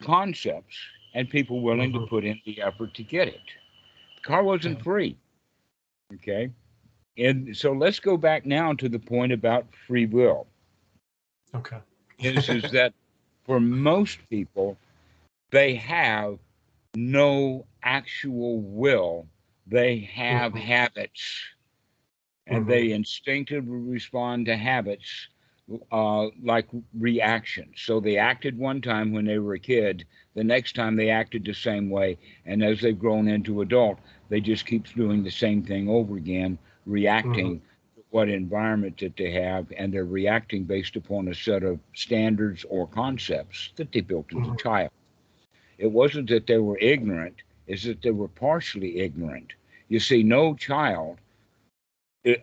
concepts and people willing mm-hmm. to put in the effort to get it. The car wasn't yeah. free. Okay. And so let's go back now to the point about free will. Okay. This is that for most people, they have no actual will. They have mm-hmm. habits, and mm-hmm. they instinctively respond to habits uh, like reactions. So they acted one time when they were a kid. The next time they acted the same way. And as they've grown into adult, they just keep doing the same thing over again, reacting mm-hmm. to what environment that they have, and they're reacting based upon a set of standards or concepts that they built as mm-hmm. a child. It wasn't that they were ignorant, it's that they were partially ignorant. You see, no child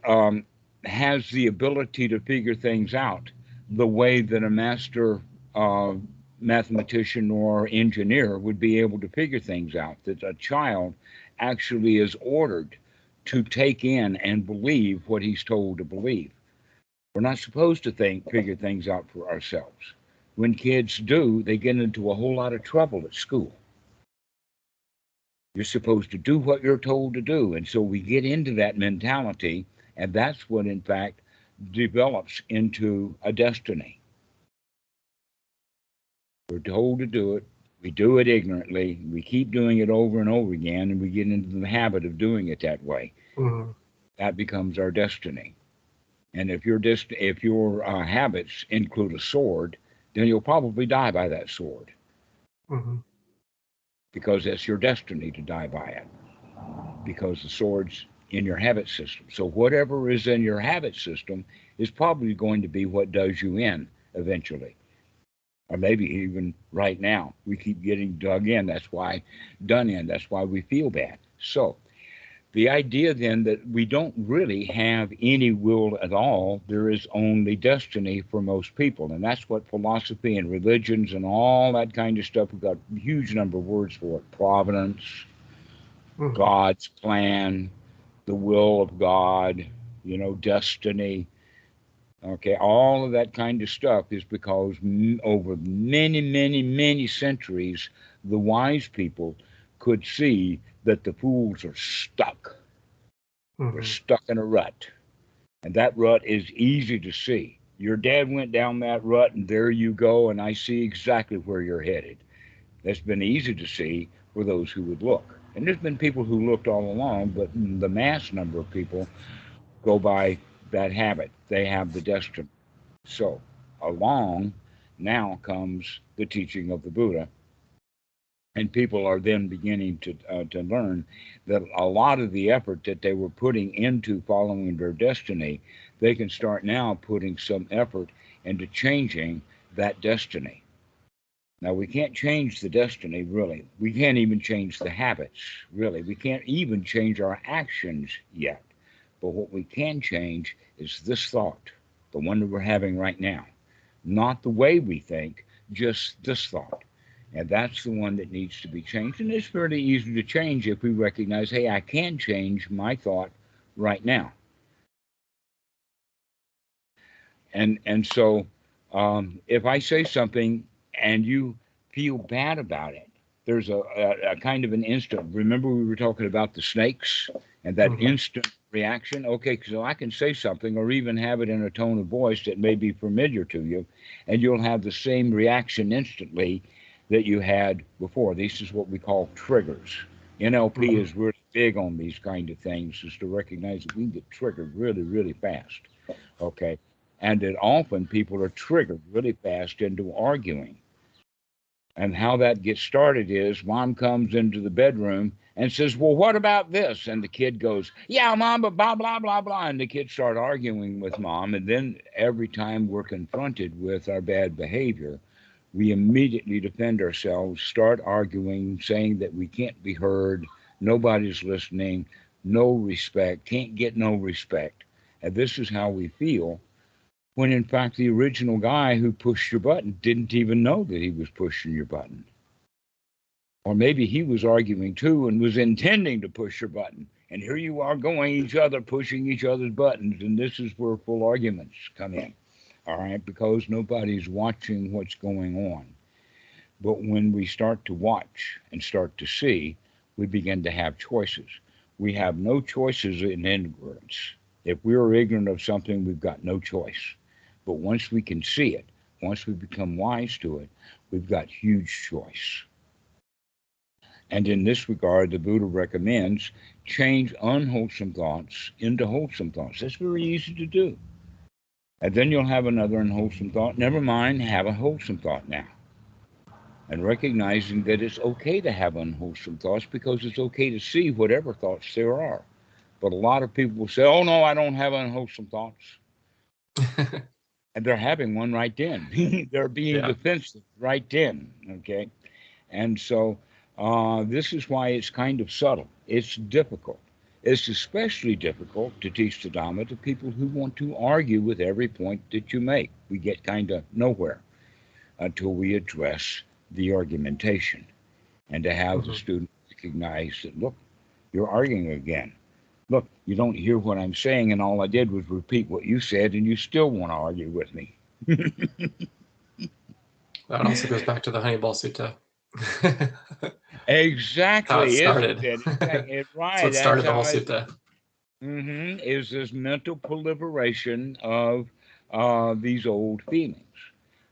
um, has the ability to figure things out the way that a master uh, mathematician or engineer would be able to figure things out, that a child actually is ordered to take in and believe what he's told to believe. We're not supposed to think, figure things out for ourselves. When kids do, they get into a whole lot of trouble at school. You're supposed to do what you're told to do. And so we get into that mentality, and that's what, in fact, develops into a destiny. We're told to do it. We do it ignorantly. We keep doing it over and over again, and we get into the habit of doing it that way. Mm-hmm. That becomes our destiny. And if your dest- if your uh, habits include a sword, then you'll probably die by that sword, mm-hmm. because it's your destiny to die by it, because the sword's in your habit system. So whatever is in your habit system is probably going to be what does you in eventually. Or maybe even right now, we keep getting dug in. That's why, done in. That's why we feel bad. So the idea then that we don't really have any will at all, there is only destiny for most people. And that's what philosophy and religions and all that kind of stuff, we've got a huge number of words for it. Providence, mm-hmm. God's plan, the will of God, you know, destiny. Okay, all of that kind of stuff is because over many, many, many centuries, the wise people could see that the fools are stuck. Mm-hmm. They're stuck in a rut. And that rut is easy to see. Your dad went down that rut, and there you go, and I see exactly where you're headed. That's been easy to see for those who would look. And there's been people who looked all along, but the mass number of people go by that habit. They have the destiny. So along now comes the teaching of the Buddha, and people are then beginning to uh, to learn that a lot of the effort that they were putting into following their destiny, they can start now putting some effort into changing that destiny. Now, we can't change the destiny, really. We can't even change the habits, really. We can't even change our actions yet. But what we can change is this thought, the one that we're having right now. Not the way we think, just this thought. And that's the one that needs to be changed. And it's fairly easy to change if we recognize, hey, I can change my thought right now. And and so um, if I say something and you feel bad about it, there's a, a, a kind of an instant. Remember, we were talking about the snakes and that mm-hmm. instant reaction. Okay, so I can say something or even have it in a tone of voice that may be familiar to you, and you'll have the same reaction instantly that you had before. This is what we call triggers. N L P mm-hmm. is really big on these kind of things, is to recognize that we can get triggered really, really fast. Okay, and that often people are triggered really fast into arguing. And how that gets started is mom comes into the bedroom and says, well, what about this? And the kid goes, yeah, mom, but blah, blah, blah, blah. And the kids start arguing with mom. And then every time we're confronted with our bad behavior, we immediately defend ourselves, start arguing, saying that we can't be heard, nobody's listening, no respect, can't get no respect. And this is how we feel, when in fact the original guy who pushed your button didn't even know that he was pushing your button. Or maybe he was arguing too and was intending to push your button. And here you are going each other, pushing each other's buttons. And this is where full arguments come in. All right, because nobody's watching what's going on. But when we start to watch and start to see, we begin to have choices. We have no choices in ignorance. If we are ignorant of something, we've got no choice. But once we can see it, once we become wise to it, we've got huge choice. And in this regard, the Buddha recommends change unwholesome thoughts into wholesome thoughts. That's very easy to do. And then you'll have another unwholesome thought. Never mind, have a wholesome thought now. And recognizing that it's okay to have unwholesome thoughts because it's okay to see whatever thoughts there are. But a lot of people will say, oh, no, I don't have unwholesome thoughts. And they're having one right then. They're being yeah. defensive right then, okay? And so uh, this is why it's kind of subtle. It's difficult. It's especially difficult to teach the Dhamma to people who want to argue with every point that you make. We get kind of nowhere until we address the argumentation and to have mm-hmm. the student recognize that, look, you're arguing again. Look, you don't hear what I'm saying, and all I did was repeat what you said, and you still want to argue with me. That also goes back to the Honey Ball Sutta. Exactly. How it started. It, it, it, right. So it started the whole sutta. Mm-hmm, is this mental proliferation of uh, these old feelings.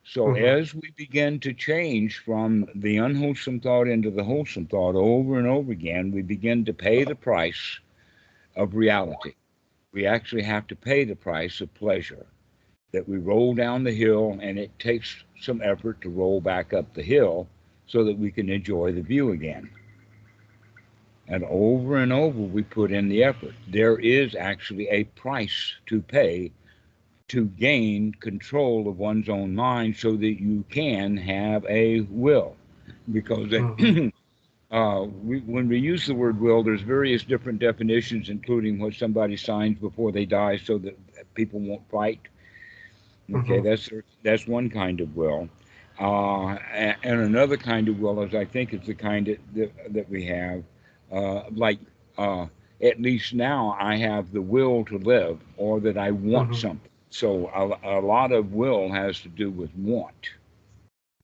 So mm-hmm. as we begin to change from the unwholesome thought into the wholesome thought over and over again, we begin to pay the price of reality. We actually have to pay the price of pleasure, that we roll down the hill and it takes some effort to roll back up the hill so that we can enjoy the view again. And over and over we put in the effort. There is actually a price to pay to gain control of one's own mind so that you can have a will. Because it, uh, we, when we use the word will, there's various different definitions, including what somebody signs before they die so that people won't fight. Okay, mm-hmm. that's, that's one kind of will. Uh, and another kind of will is, I think, is the kind that, that, that we have, uh, like uh, at least now I have the will to live, or that I want mm-hmm. something. So a, a lot of will has to do with want.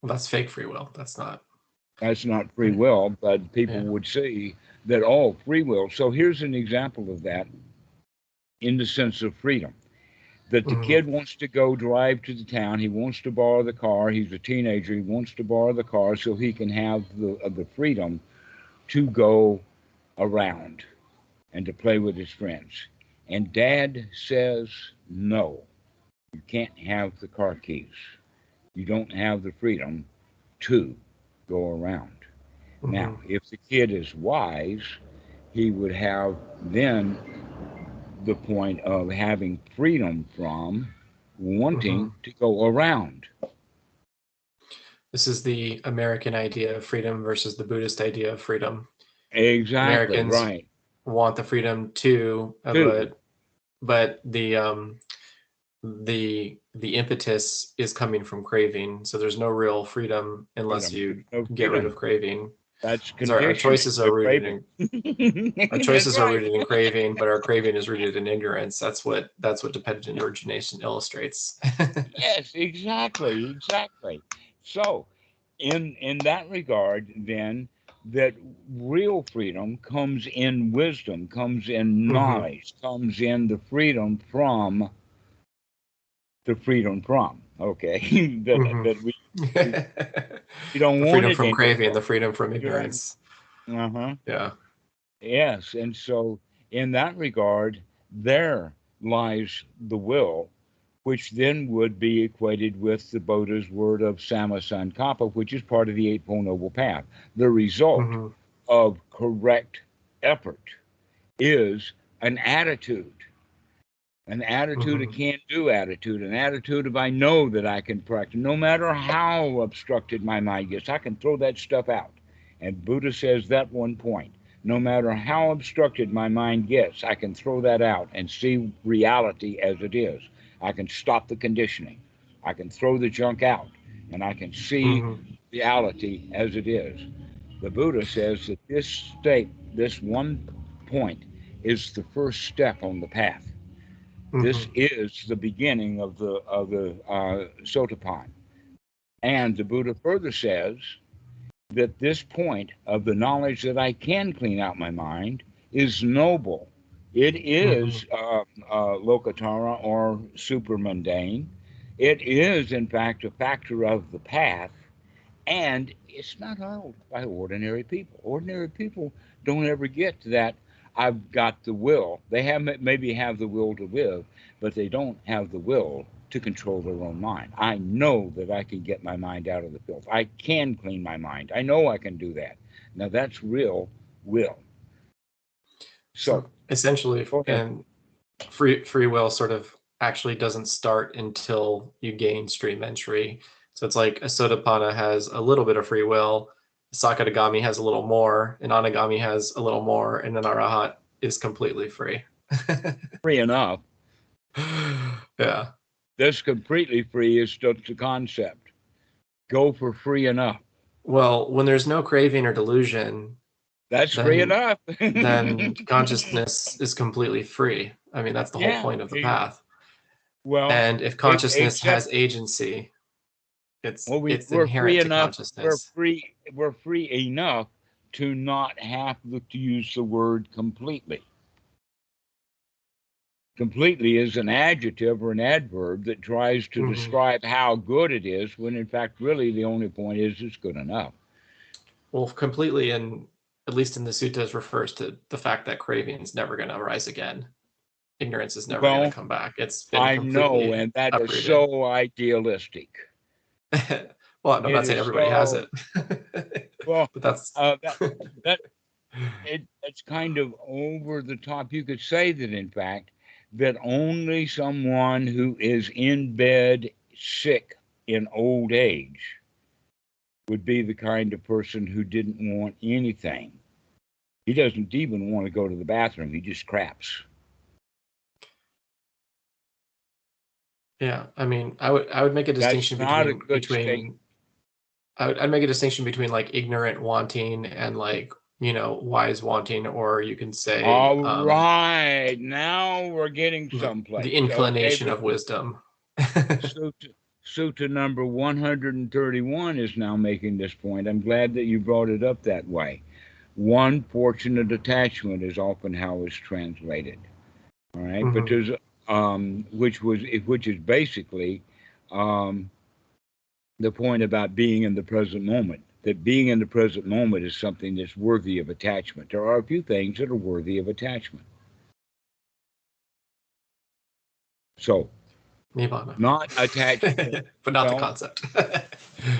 Well, that's fake free will. That's not. That's not free will, but people yeah. would see that, oh, free will. So here's an example of that in the sense of freedom. That the mm-hmm. kid wants to go drive to the town. He wants to borrow the car. He's a teenager. He wants to borrow the car so he can have the, uh, the freedom to go around and to play with his friends. And dad says, no, you can't have the car keys. You don't have the freedom to go around. Mm-hmm. Now, if the kid is wise, he would have then the point of having freedom from wanting mm-hmm. to go around. This is the American idea of freedom versus the Buddhist idea of freedom. Exactly. Americans right. want the freedom to, uh, but, but the um, the the impetus is coming from craving. So there's no real freedom unless freedom. you no get freedom. rid of craving. That's Sorry, our choices are rooted in our choices right. are rooted in craving, but our craving is rooted in ignorance. That's what that's what dependent origination illustrates. Yes, exactly, exactly. So, in in that regard, then, that real freedom comes in wisdom, comes in knowledge, mm-hmm. comes in the freedom from the freedom from. Okay, that, mm-hmm. that we, we, we don't the want freedom it from anymore. Craving, the freedom from ignorance. Uh huh. Yeah. Yes, and so in that regard, there lies the will, which then would be equated with the Buddha's word of Samma Sankhapa, which is part of the Eightfold Noble Path. The result mm-hmm. of correct effort is an attitude. An attitude, mm-hmm. a can-do attitude, an attitude of I know that I can practice. No matter how obstructed my mind gets, I can throw that stuff out. And Buddha says that one point. No matter how obstructed my mind gets, I can throw that out and see reality as it is. I can stop the conditioning. I can throw the junk out, and I can see mm-hmm. reality as it is. The Buddha says that this state, this one point, is the first step on the path. Mm-hmm. This is the beginning of the of the uh, sotapan. And the Buddha further says that this point of the knowledge that I can clean out my mind is noble. It is mm-hmm. uh, uh, lokatara or super mundane. It is, in fact, a factor of the path. And it's not held by ordinary people. Ordinary people don't ever get to that. I've got the will. They have maybe have the will to live, but they don't have the will to control their own mind. I know that I can get my mind out of the filth. I can clean my mind. I know I can do that. Now that's real will. So, so essentially, and free free will sort of actually doesn't start until you gain stream entry. So it's like a sotapanna has a little bit of free will. Sakadagami has a little more, and Anagami has a little more, and then Arahat is completely free. Free enough. Yeah. This completely free is just the concept. Go for free enough. Well, when there's no craving or delusion, that's then, free enough. Then consciousness is completely free. I mean, that's the yeah, whole point of the path. Well, and if consciousness except- has agency, It's, well, we, it's we're free enough. We're free. We're free enough to not have to use the word completely. Completely is an adjective or an adverb that tries to mm-hmm. describe how good it is, when in fact, really, the only point is it's good enough. Well, completely, and at least in the suttas, refers to the fact that craving is never going to arise again. Ignorance is never well, going to come back. It's been I know, and that uprooted. Is so idealistic. Well, I'm it not saying everybody so, has it. Well, but that's uh, that, that it, it's kind of over the top. You could say that, in fact, that only someone who is in bed sick in old age would be the kind of person who didn't want anything. He doesn't even want to go to the bathroom. He just craps. Yeah, I mean, I would I would make a distinction between, a between I would I'd make a distinction between like ignorant wanting and like you know, wise wanting, or you can say. All um, right, now we're getting someplace. The inclination so, of wisdom. Sutta, Sutta number one hundred thirty-one is now making this point. I'm glad that you brought it up that way. One portion of detachment is often how it's translated. All right, mm-hmm. but there's um, which was which is basically um, the point about being in the present moment. That being in the present moment is something that's worthy of attachment. There are a few things that are worthy of attachment. So, Nibbana. Not attachment. But not well, the concept.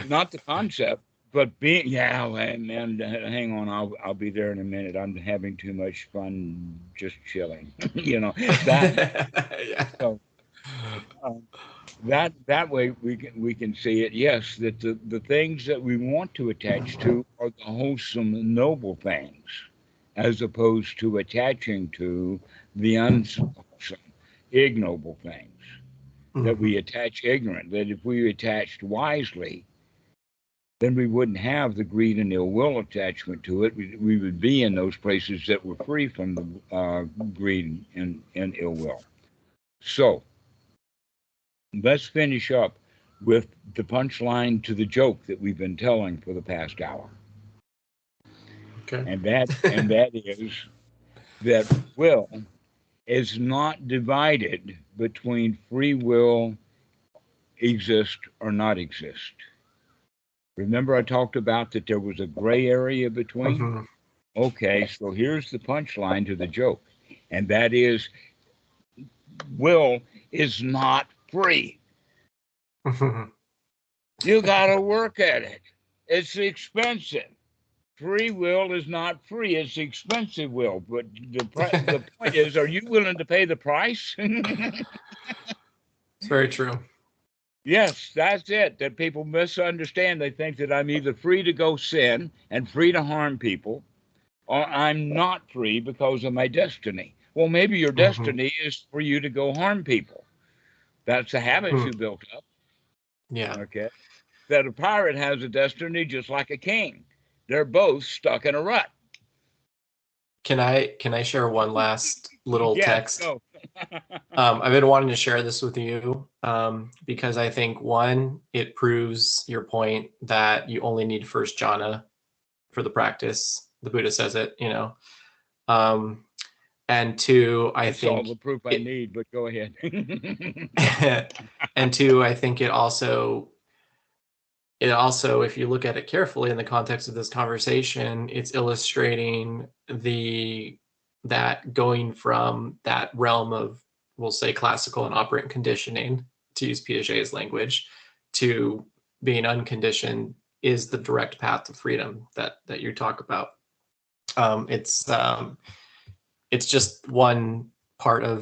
Not the concept, but being, yeah, and, and uh, hang on, I'll, I'll be there in a minute. I'm having too much fun just chilling, you know. That, yeah. So, um, That that way we can we can see it. Yes, that the, the things that we want to attach to are the wholesome, noble things, as opposed to attaching to the unwholesome, ignoble things. Mm-hmm. That we attach ignorant. That if we attached wisely, then we wouldn't have the greed and ill will attachment to it. We we would be in those places that were free from the uh, greed and and ill will. So. Let's finish up with the punchline to the joke that we've been telling for the past hour. Okay. And that and that is that will is not divided between free will, exist or not exist. Remember I talked about that there was a gray area between? Mm-hmm. Okay, so here's the punchline to the joke. And that is will is not free. You gotta work at it. It's expensive. Free will is not free. It's expensive will. But the the point is, are you willing to pay the price? It's very true. Yes, that's it. That people misunderstand. They think that I'm either free to go sin and free to harm people, or I'm not free because of my destiny. Well, maybe your destiny mm-hmm. is for you to go harm people. That's the habits you built up. Yeah. Okay. That a pirate has a destiny just like a king. They're both stuck in a rut. Can I can I share one last little yeah, text? Go. um, I've been wanting to share this with you um, because I think, one, it proves your point that you only need first jhana for the practice. The Buddha says it, you know. Um And two, I That's think all the proof I it, need, but go ahead. And two, I think it also, it also, if you look at it carefully in the context of this conversation, it's illustrating the that going from that realm of, we'll say, classical and operant conditioning, to use Piaget's language, to being unconditioned is the direct path to freedom that that you talk about. Um, it's um, It's just one part of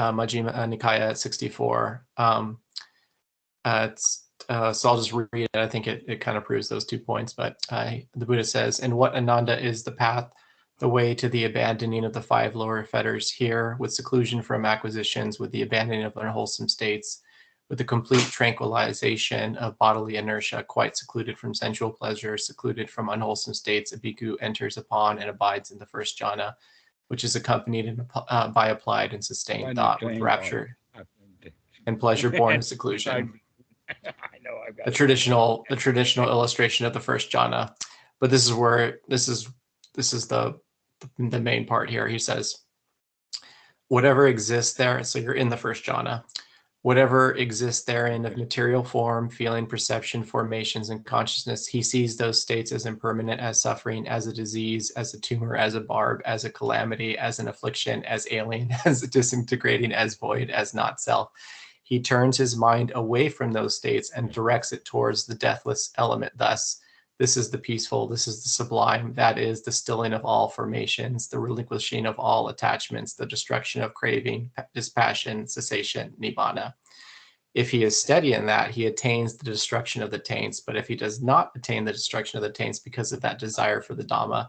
uh, Majjhima Nikaya sixty-four. Um, uh, it's, uh, so I'll just read it. I think it, it kind of proves those two points. But uh, the Buddha says, "And what Ananda is the path, the way to the abandoning of the five lower fetters here, with seclusion from acquisitions, with the abandoning of unwholesome states, with the complete tranquilization of bodily inertia, quite secluded from sensual pleasure, secluded from unwholesome states, a bhikkhu enters upon and abides in the first jhana, which is accompanied in, uh, by applied and sustained I'm thought with rapture and pleasure born of seclusion." I know, I've got the traditional, the traditional illustration of the first jhana, but this is where this is this is the the main part here. He says, "Whatever exists there," so you're in the first jhana. "Whatever exists therein of material form, feeling, perception, formations, and consciousness, he sees those states as impermanent, as suffering, as a disease, as a tumor, as a barb, as a calamity, as an affliction, as alien, as disintegrating, as void, as not self. He turns his mind away from those states and directs it towards the deathless element. Thus, this is the peaceful, this is the sublime, that is the stilling of all formations, the relinquishing of all attachments, the destruction of craving, dispassion, cessation, nibbana. If he is steady in that, he attains the destruction of the taints. But if he does not attain the destruction of the taints because of that desire for the Dhamma,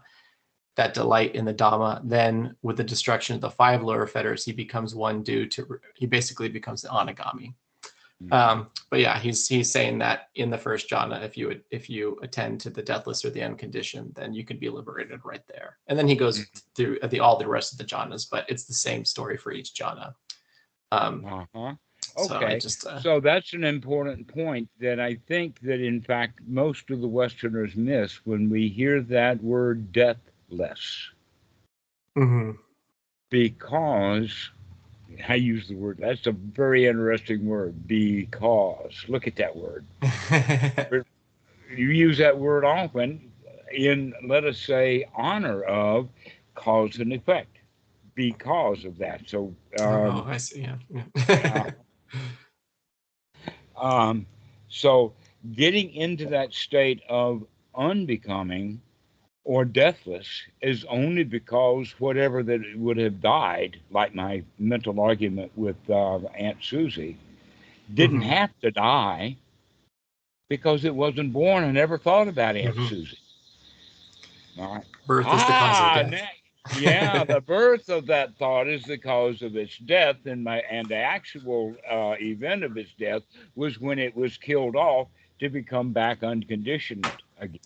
that delight in the Dhamma, then with the destruction of the five lower fetters, he becomes one due to, he basically becomes the Anagami." Um, but yeah, he's he's saying that in the first jhana, if you would, if you attend to the deathless or the unconditioned, then you can be liberated right there. And then he goes mm-hmm. through the all the rest of the jhanas, but it's the same story for each jhana. Um, uh-huh. Okay, so, just, uh, so that's an important point that I think that in fact most of the Westerners miss when we hear that word deathless, mm-hmm. because. I use the word. That's a very interesting word. Because look at that word. You use that word often in, let us say, honor of cause and effect. Because of that. So. Um, oh, I see. Yeah. yeah. um, so getting into that state of unbecoming or deathless is only because whatever that would have died, like my mental argument with uh, Aunt Susie, didn't mm-hmm. have to die because it wasn't born. I never thought about Aunt mm-hmm. Susie. All right. Birth is ah, the cause of death. Now, yeah, the birth of that thought is the cause of its death, and my and the actual uh, event of its death was when it was killed off to become back unconditioned again.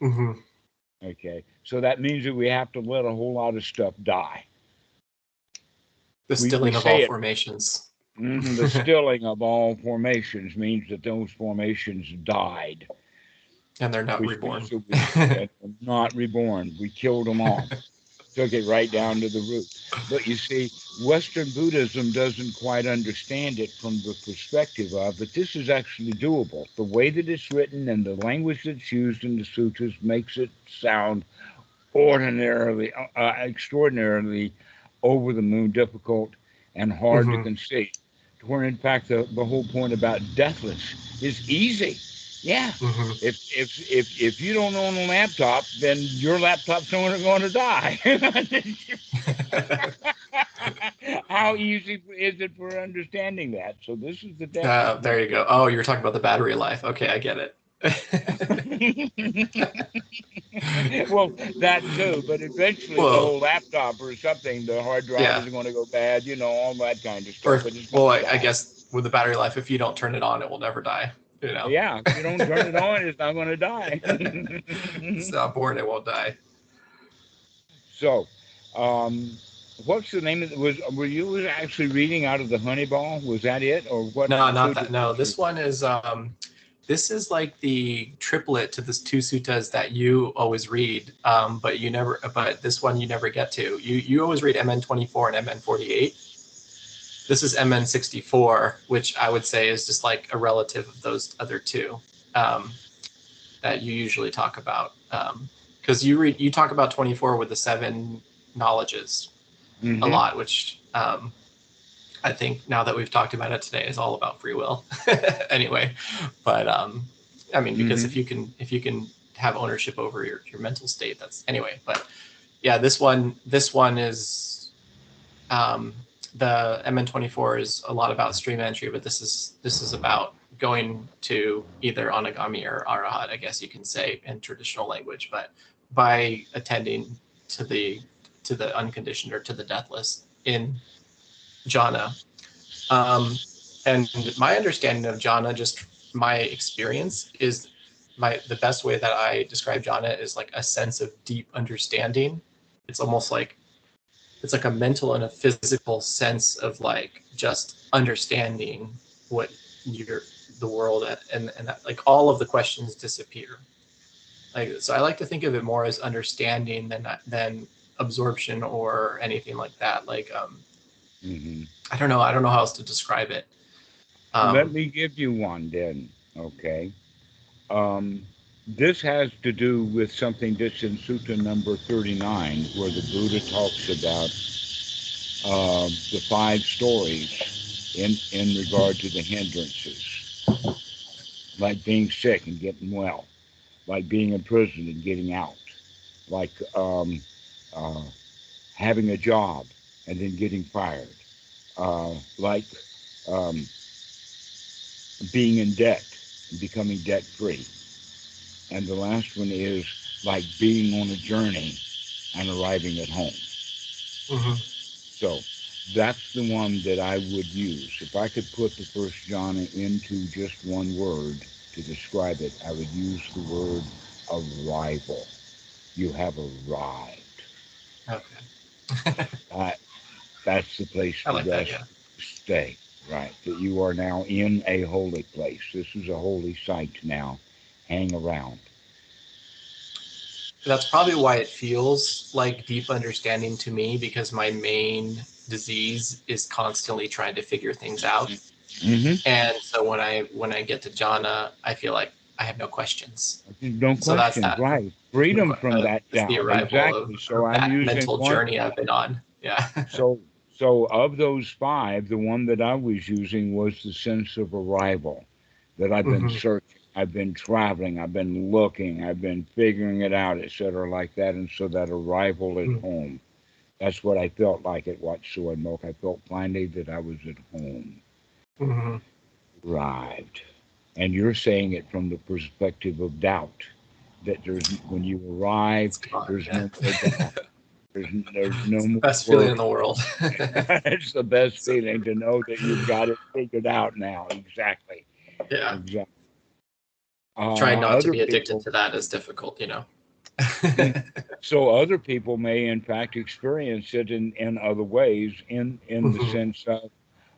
Mm-hmm. Okay, so that means that we have to let a whole lot of stuff die. The stilling of all formations. Mm-hmm, the stilling of all formations means that those formations died. And they're not reborn. We, they're not reborn. We killed them all. Took it right down to the root. But you see, Western Buddhism doesn't quite understand it from the perspective of that this is actually doable. The way that it's written and the language that's used in the sutras makes it sound ordinarily, uh, extraordinarily over the moon, difficult and hard mm-hmm. to conceive. Where in fact, the, the whole point about deathless is easy. Yeah, mm-hmm. if if if if you don't own a laptop, then your laptop's not going to die. How easy is it for understanding that? So this is the. Uh, there you go. Oh, you're talking about the battery life. Okay, I get it. Well, that too, but eventually Whoa. the whole laptop or something, the hard drive yeah. is going to go bad. You know, all that kind of stuff. Or, but it's well, I, I guess with the battery life, if you don't turn it on, it will never die. You know. Yeah, if you don't turn it on, it's not going to die. It's not born, it won't die. So, um, what's the name of it? Was were you actually reading out of the Honey Ball? Was that it, or what? No, not that. No, this one is um, this is like the triplet to the two suttas that you always read, um, but you never. But this one you never get to. You you always read M N twenty-four and M N forty-eight. This is M N sixty-four, which I would say is just like a relative of those other two um, that you usually talk about. Because um, you read, you talk about twenty-four with the seven knowledges mm-hmm. a lot, which um, I think now that we've talked about it today is all about free will. Anyway, but um, I mean, because mm-hmm. if you can, if you can have ownership over your, your mental state, that's anyway. But yeah, this one, this one is. Um, The M N twenty-four is a lot about stream entry, but this is this is about going to either Anagami or Arahat, I guess you can say in traditional language. But by attending to the to the unconditioned or to the deathless in jhana, um, and my understanding of jhana, just my experience is my the best way that I describe jhana is like a sense of deep understanding. It's almost like. It's like a mental and a physical sense of like just understanding what your the world at, and and that, like all of the questions disappear. Like so, I like to think of it more as understanding than than absorption or anything like that. Like um, mm-hmm. I don't know, I don't know how else to describe it. Um, Let me give you one then. Okay, um, this has to do with something that's in Sutta number thirty-nine, where the Buddha talks about uh, the five stories in, in regard to the hindrances, like being sick and getting well, like being in prison and getting out, like um, uh, having a job and then getting fired, uh, like um, being in debt and becoming debt-free. And the last one is like being on a journey and arriving at home. Mm-hmm. So that's the one that I would use. If I could put the first jhana into just one word to describe it, I would use the word arrival. You have arrived. Okay. uh, that's the place to like rest, that, yeah. stay, right? That you are now in a holy place. This is a holy site now. Hang around. That's probably why it feels like deep understanding to me, because my main disease is constantly trying to figure things out. Mm-hmm. And so when I when I get to jhana, I feel like I have no questions. No questions, so that's that, right. Freedom from uh, that doubt. Exactly. Of, so I'm using mental journey I've been on. Yeah. so so of those five, the one that I was using was the sense of arrival that I've been mm-hmm. searching. I've been traveling, I've been looking, I've been figuring it out, et cetera, like that. And so that arrival at mm. home, that's what I felt like at Watsu and Milk. I felt finally that I was at home, mm-hmm. arrived. And you're saying it from the perspective of doubt, that there's when you arrive, gone, there's, yeah. no there's, there's no it's more. Best world. Feeling in the world. It's the best feeling to know that you've got it figured out now. Exactly. Yeah. Exactly. Uh, Trying not to be addicted people, to that is difficult, you know. So other people may, in fact, experience it in, in other ways, in, in mm-hmm. the sense of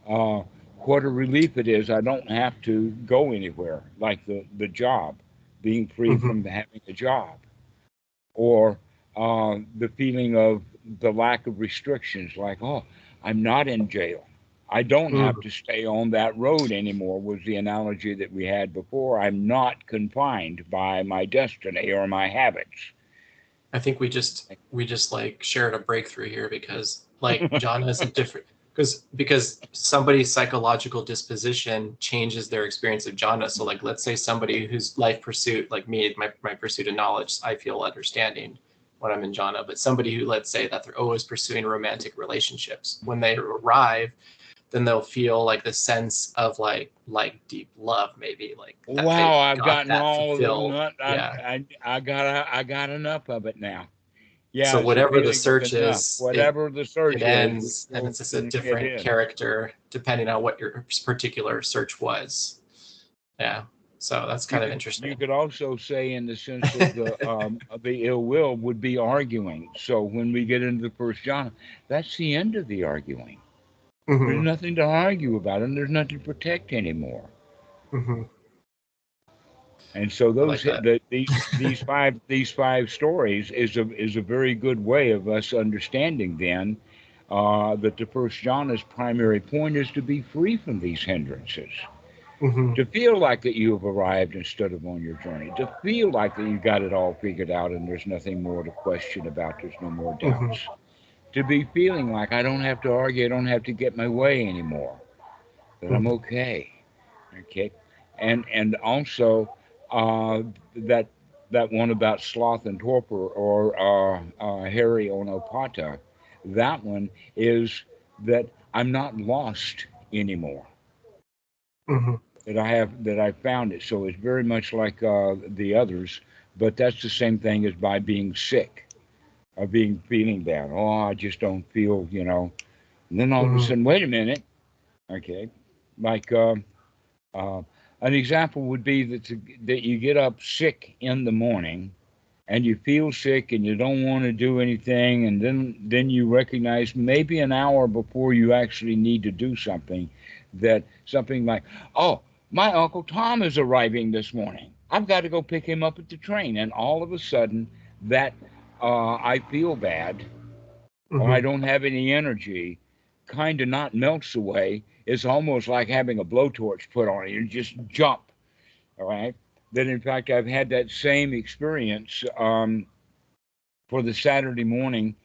uh, what a relief it is. I don't have to go anywhere, like the, the job, being free mm-hmm. from having a job. Or uh, the feeling of the lack of restrictions, like, oh, I'm not in jail. I don't mm. have to stay on that road anymore, was the analogy that we had before. I'm not confined by my destiny or my habits. I think we just we just like shared a breakthrough here, because like John isn't different because because somebody's psychological disposition changes their experience of jhana. So like, let's say somebody whose life pursuit, like me, my, my pursuit of knowledge, I feel understanding when I'm in jhana. But somebody who, let's say, that they're always pursuing romantic relationships, when they arrive, then they'll feel like the sense of like like deep love, maybe like that. Wow, I've got gotten all fulfilled. Of it. I, yeah. I, I got I, I got enough of it now. Yeah. So whatever the search is, whatever it, the search it ends, is, and it's just a different character depending on what your particular search was. Yeah. So that's kind you of interesting. Could, you could also say, in the sense of the um, the ill will, would be arguing. So when we get into the first jhana, that's the end of the arguing. Mm-hmm. There's nothing to argue about, and there's nothing to protect anymore. Mm-hmm. And so those like the, these these five these five stories is a is a very good way of us understanding then uh, that the first jhana's primary point is to be free from these hindrances, mm-hmm. to feel like that you have arrived instead of on your journey, to feel like that you got it all figured out and there's nothing more to question about. There's no more doubts. Mm-hmm. To be feeling like I don't have to argue, I don't have to get my way anymore, that I'm okay, okay, and and also uh, that that one about sloth and torpor, or uh, uh, Harry on Opata, that one is that I'm not lost anymore, mm-hmm. that I have that I found it. So it's very much like uh, the others, but that's the same thing as by being sick. Of being feeling down. Oh, I just don't feel, you know. And then all mm-hmm. of a sudden, wait a minute. Okay, like um, uh, an example would be that to, that you get up sick in the morning, and you feel sick, and you don't want to do anything, and then then you recognize maybe an hour before you actually need to do something, that something like, oh, my Uncle Tom is arriving this morning. I've got to go pick him up at the train, and all of a sudden that. Uh, I feel bad, mm-hmm. or I don't have any energy, kind of not melts away. It's almost like having a blowtorch put on it. You just jump, all right? Then, in fact, I've had that same experience um, for the Saturday morning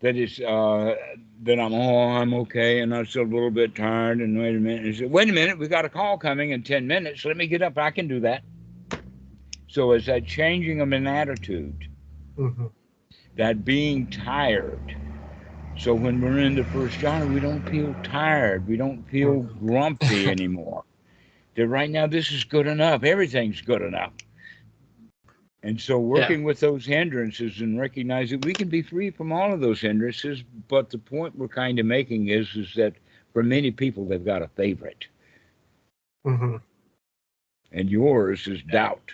that is uh, that I'm, oh, I'm okay, and I'm still a little bit tired, and wait a minute. And I said, wait a minute, we got a call coming in ten minutes. Let me get up. I can do that. So it's that changing of an attitude. Mm-hmm. That being tired. So when we're in the first jhana, we don't feel tired. We don't feel grumpy anymore. That right now, this is good enough. Everything's good enough. And so working yeah. with those hindrances and recognize that we can be free from all of those hindrances. But the point we're kind of making is, is that for many people, they've got a favorite. Mm-hmm. And yours is doubt.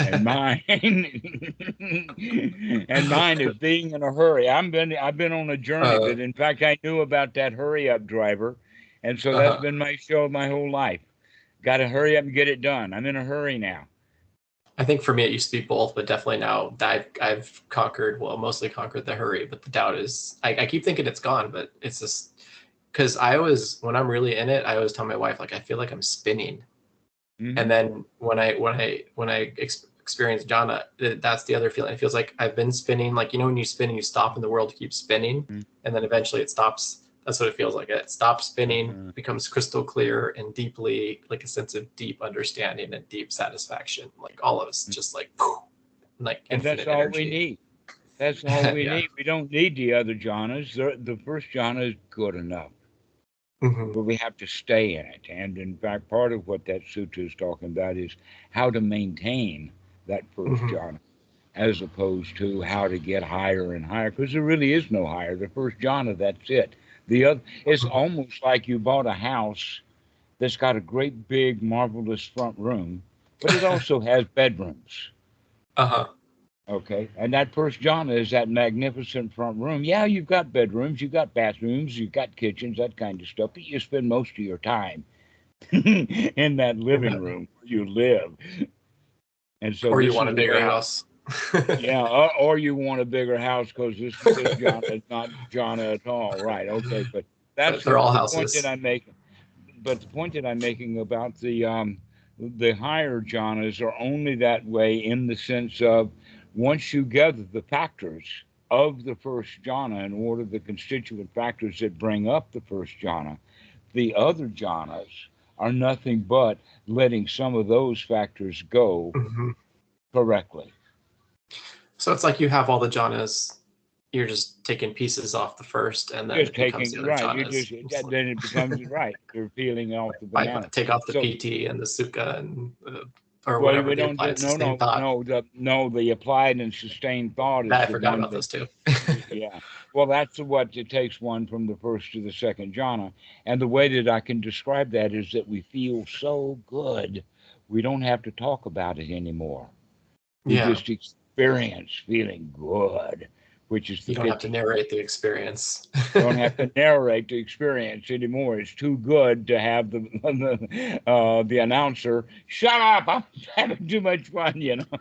And mine and mine is being in a hurry. I've been I've been on a journey uh, that in fact I knew about that hurry up driver. And so that's uh-huh. been my show my whole life. Gotta hurry up and get it done. I'm in a hurry now. I think for me it used to be both, but definitely now I've I've conquered well, mostly conquered the hurry, but the doubt is I, I keep thinking it's gone, but it's just because I always when I'm really in it, I always tell my wife, like, I feel like I'm spinning. Mm-hmm. And then when I when I when I ex- experience jhana, that's the other feeling. It feels like I've been spinning, like, you know, when you spin and you stop and the world keeps spinning, mm-hmm. and then eventually it stops. That's what it feels like. It stops spinning, mm-hmm. becomes crystal clear and deeply, like a sense of deep understanding and deep satisfaction. Like all of us, mm-hmm. just like, poof, like and infinite that's all energy. We need. That's all we yeah. need. We don't need the other jhanas. The, the first jhana is good enough. Mm-hmm. But we have to stay in it. And in fact, part of what that sutta is talking about is how to maintain that first mm-hmm. jhana, as opposed to how to get higher and higher, because there really is no higher. The first jhana, that's it. The other, it's mm-hmm. almost like you bought a house that's got a great big marvelous front room, but it also has bedrooms. Uh-huh. Okay, and that first jhana is that magnificent front room. Yeah, you've got bedrooms, you've got bathrooms, you've got kitchens, that kind of stuff. But you spend most of your time in that living room where you live. And so, or you want a bigger house. yeah, or, or you want a bigger house because this, this jhana is not jhana at all. Right, okay, but that's they're all houses. Point that I'm making. But the point that I'm making about the, um, the higher jhanas are only that way in the sense of once you gather the factors of the first jhana in order, the constituent factors that bring up the first jhana, the other jhanas are nothing but letting some of those factors go mm-hmm. correctly. So it's like you have all the jhanas, you're just taking pieces off the first, and then just it taking, becomes the other right, jhanas. You're just, that, then it becomes right. You're peeling off the banana. Take off the so, P T and the sukha and the... Uh, Or well, we don't do, no, no, thought. no, the, no, the applied and sustained thought. Is I forgot about that, those two. yeah. Well, that's what it takes one from the first to the second jhana. And the way that I can describe that is that we feel so good. We don't have to talk about it anymore. We yeah. just experience feeling good, which is the you don't have to narrate the experience. You don't have to narrate the experience anymore. It's too good to have the the, uh, the announcer shut up. I'm having too much fun, you know.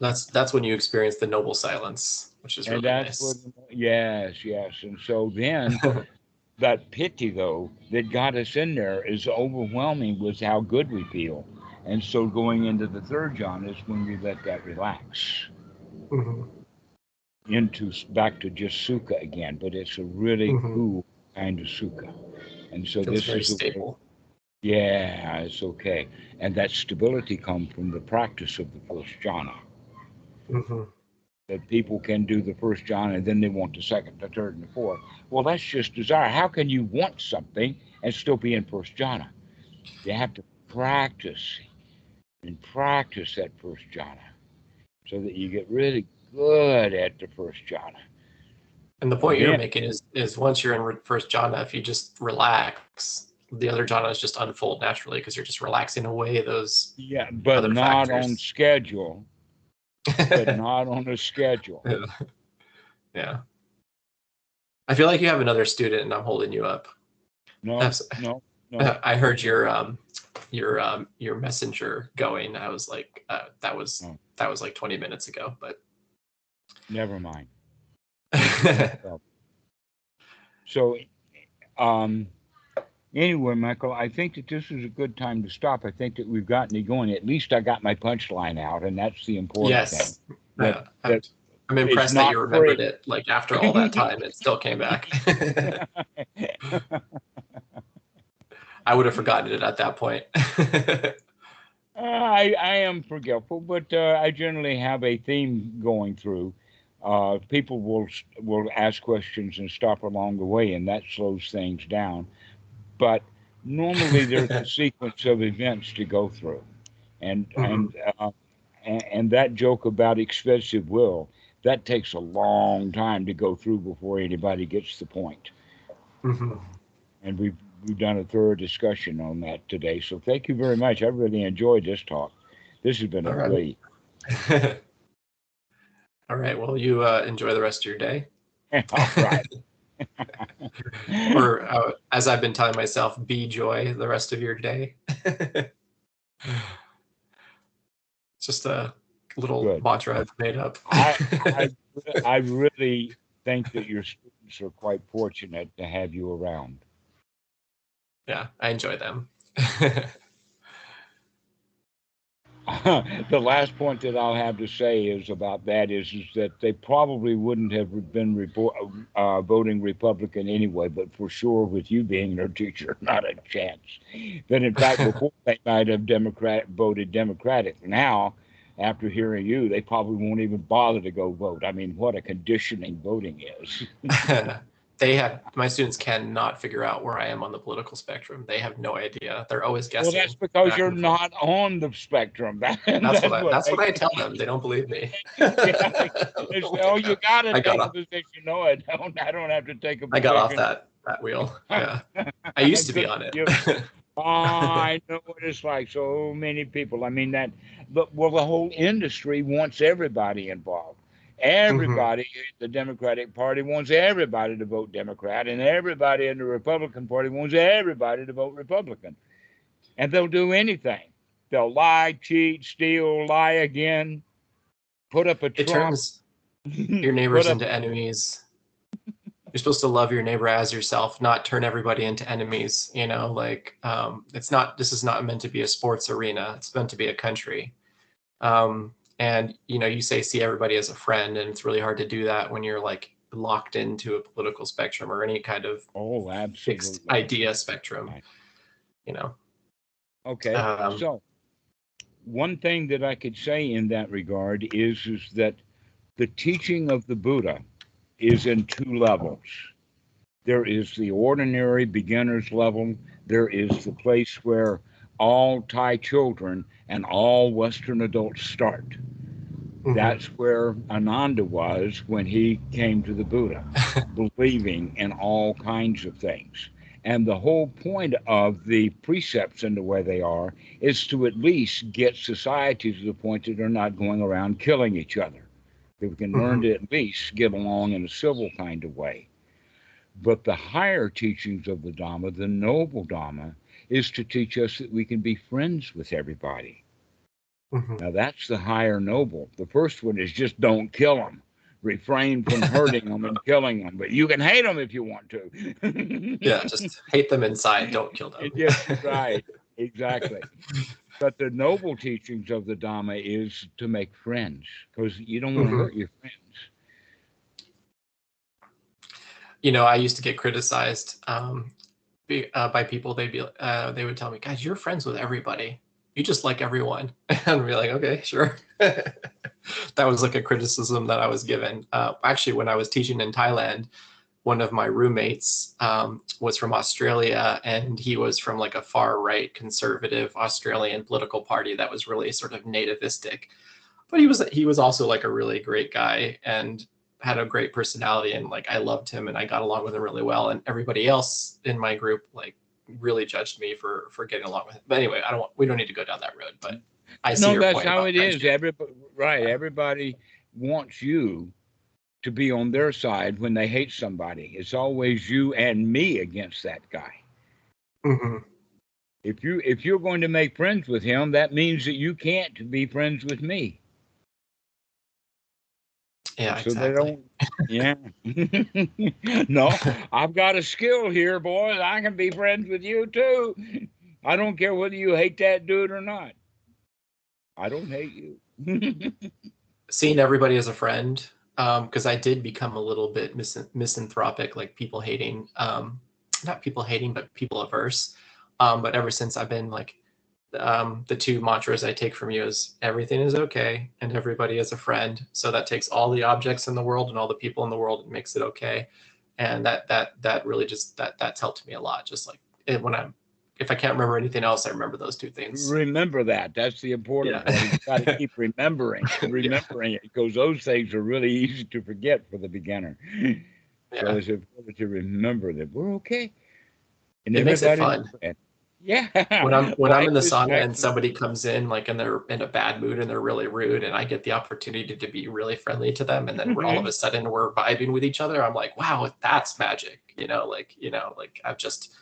that's that's when you experience the noble silence, which is really and that's nice. What, yes, yes, and so then that pity though that got us in there is overwhelming with how good we feel, and so going into the third jhana is when we let that relax. Mm-hmm. into back to just sukha again, but it's a really mm-hmm. cool kind of sukha. And so feels this very is stable. A, yeah, it's okay. And that stability comes from the practice of the first jhana. Mm-hmm. That people can do the first jhana and then they want the second, the third, and the fourth. Well, that's just desire. How can you want something and still be in first jhana? You have to practice and practice that first jhana so that you get really good at the first jhana. And the point yeah. you're making is is once you're in re- first jhana, if you just relax, the other jhanas just unfold naturally because you're just relaxing away those yeah but other not factors. On schedule but not on a schedule yeah. yeah I feel like you have another student and I'm holding you up. No no no I heard your um your um your messenger going. I was like uh, that was oh. that was like twenty minutes ago, but never mind. So, um, anyway, Michael, I think that this is a good time to stop. I think that we've gotten it going. At least I got my punchline out, and that's the important yes. thing. Yes, uh, I'm, I'm impressed that you remembered great. It. Like after all that time, it still came back. I would have forgotten it at that point. Uh, I, I am forgetful, but uh, I generally have a theme going through. Uh, people will will ask questions and stop along the way, and that slows things down. But normally there's a sequence of events to go through, and mm-hmm. and uh, and, and that joke about expensive will, that takes a long time to go through before anybody gets the point. Mm-hmm. And we've, we've done a thorough discussion on that today. So thank you very much. I really enjoyed this talk. This has been a great. All right. Well, you uh, enjoy the rest of your day. All right. Or uh, as I've been telling myself, be joy the rest of your day. Just a little Good. mantra I've made up. I, I, I really think that your students are quite fortunate to have you around. Yeah, I enjoy them. The last point that I'll have to say is about that is, is that they probably wouldn't have been report, uh, voting Republican anyway, but for sure with you being their teacher, not a chance. Then in fact, before they might have Democrat voted Democratic. Now, after hearing you, they probably won't even bother to go vote. I mean, what a conditioning voting is. They have, my students cannot figure out where I am on the political spectrum. They have no idea. They're always guessing. Well, that's because you're not on the spectrum. That, that's, that's what, what I, that's what I tell them. They don't believe me. Yeah. They say, oh, you got to take a position. No, I don't. I don't have to take a position. I got off that, that wheel. Yeah. I used to be on it. Oh, I know what it's like. So many people. I mean that. But well, the whole industry wants everybody involved. Everybody mm-hmm. in the Democratic Party wants everybody to vote Democrat, and everybody in the Republican Party wants everybody to vote Republican. And they'll do anything. They'll lie, cheat, steal, lie again, put up a Trump. It turns your neighbors into enemies. You're supposed to love your neighbor as yourself, not turn everybody into enemies. You know, like um, it's not, this is not meant to be a sports arena. It's meant to be a country. Um, And, you know, you say see everybody as a friend, and it's really hard to do that when you're like locked into a political spectrum or any kind of oh, absolutely. fixed idea spectrum, you know. Okay. Um, so one thing that I could say in that regard is, is that the teaching of the Buddha is in two levels. There is the ordinary beginner's level. There is the place where all Thai children and all Western adults start. Mm-hmm. That's where Ananda was when he came to the Buddha, believing in all kinds of things. And the whole point of the precepts in the way they are is to at least get society to the point that they're not going around killing each other. That we can mm-hmm. learn to at least get along in a civil kind of way. But the higher teachings of the Dhamma, the noble Dhamma, is to teach us that we can be friends with everybody. Mm-hmm. Now that's the higher noble. The first one is just don't kill them. Refrain from hurting them and killing them, but you can hate them if you want to. Yeah, just hate them inside, don't kill them. Yes, right, exactly. But the noble teachings of the Dhamma is to make friends, because you don't want to mm-hmm. hurt your friends. You know, I used to get criticized um, Be, uh, by people. They'd be uh, they would tell me, guys, you're friends with everybody, you just like everyone. And I'd be like, okay, sure. That was like a criticism that I was given. Uh, actually, when I was teaching in Thailand, one of my roommates um, was from Australia, and he was from like a far right conservative Australian political party that was really sort of nativistic. But he was he was also like a really great guy and had a great personality, and like I loved him and I got along with him really well, and everybody else in my group like really judged me for for getting along with him. But anyway, I don't want, we don't need to go down that road, but I see no, your that's point how it is. Everybody, right, everybody wants you to be on their side when they hate somebody. It's always you and me against that guy. Mm-hmm. If you if you're going to make friends with him, that means that you can't be friends with me. Yeah, so exactly. They don't, yeah. No, I've got a skill here, boys. I can be friends with you too. I don't care whether you hate that dude or not. I don't hate you. Seeing everybody as a friend, because um, I did become a little bit mis misanthropic, like people hating, um, not people hating, but people averse. Um, but ever since I've been like, Um, the two mantras I take from you is everything is okay and everybody is a friend. So that takes all the objects in the world and all the people in the world and makes it okay. And that that that really just that that's helped me a lot. Just like it, when I'm if I can't remember anything else, I remember those two things. Remember that. That's the important yeah. thing. You've got to keep remembering, remembering yeah. it, because those things are really easy to forget for the beginner. Yeah. So it's important to remember that we're okay. And it makes it fun. Yeah. When I'm when well, I'm in the sangha and somebody comes in like and they're in a bad mood and they're really rude, and I get the opportunity to, to be really friendly to them, and then mm-hmm. we're all of a sudden we're vibing with each other. I'm like, wow, that's magic. You know, like you know, like I've just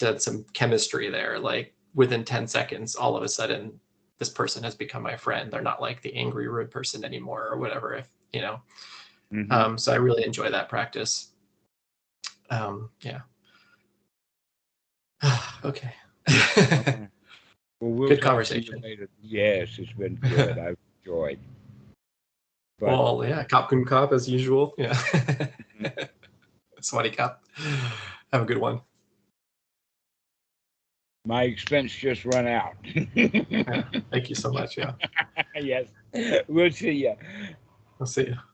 done some chemistry there. Like within ten seconds, all of a sudden, this person has become my friend. They're not like the angry, rude person anymore or whatever. If you know, mm-hmm. um, so I really enjoy that practice. Um, yeah. Okay. well, we'll good conversation. Yes, it's been good. I've enjoyed. But, well, yeah, Kop Kun Kop as usual. Yeah. Swadee Kop. Have a good one. My expense just run out. Thank you so much. Yeah. Yes. We'll see you. We'll see you.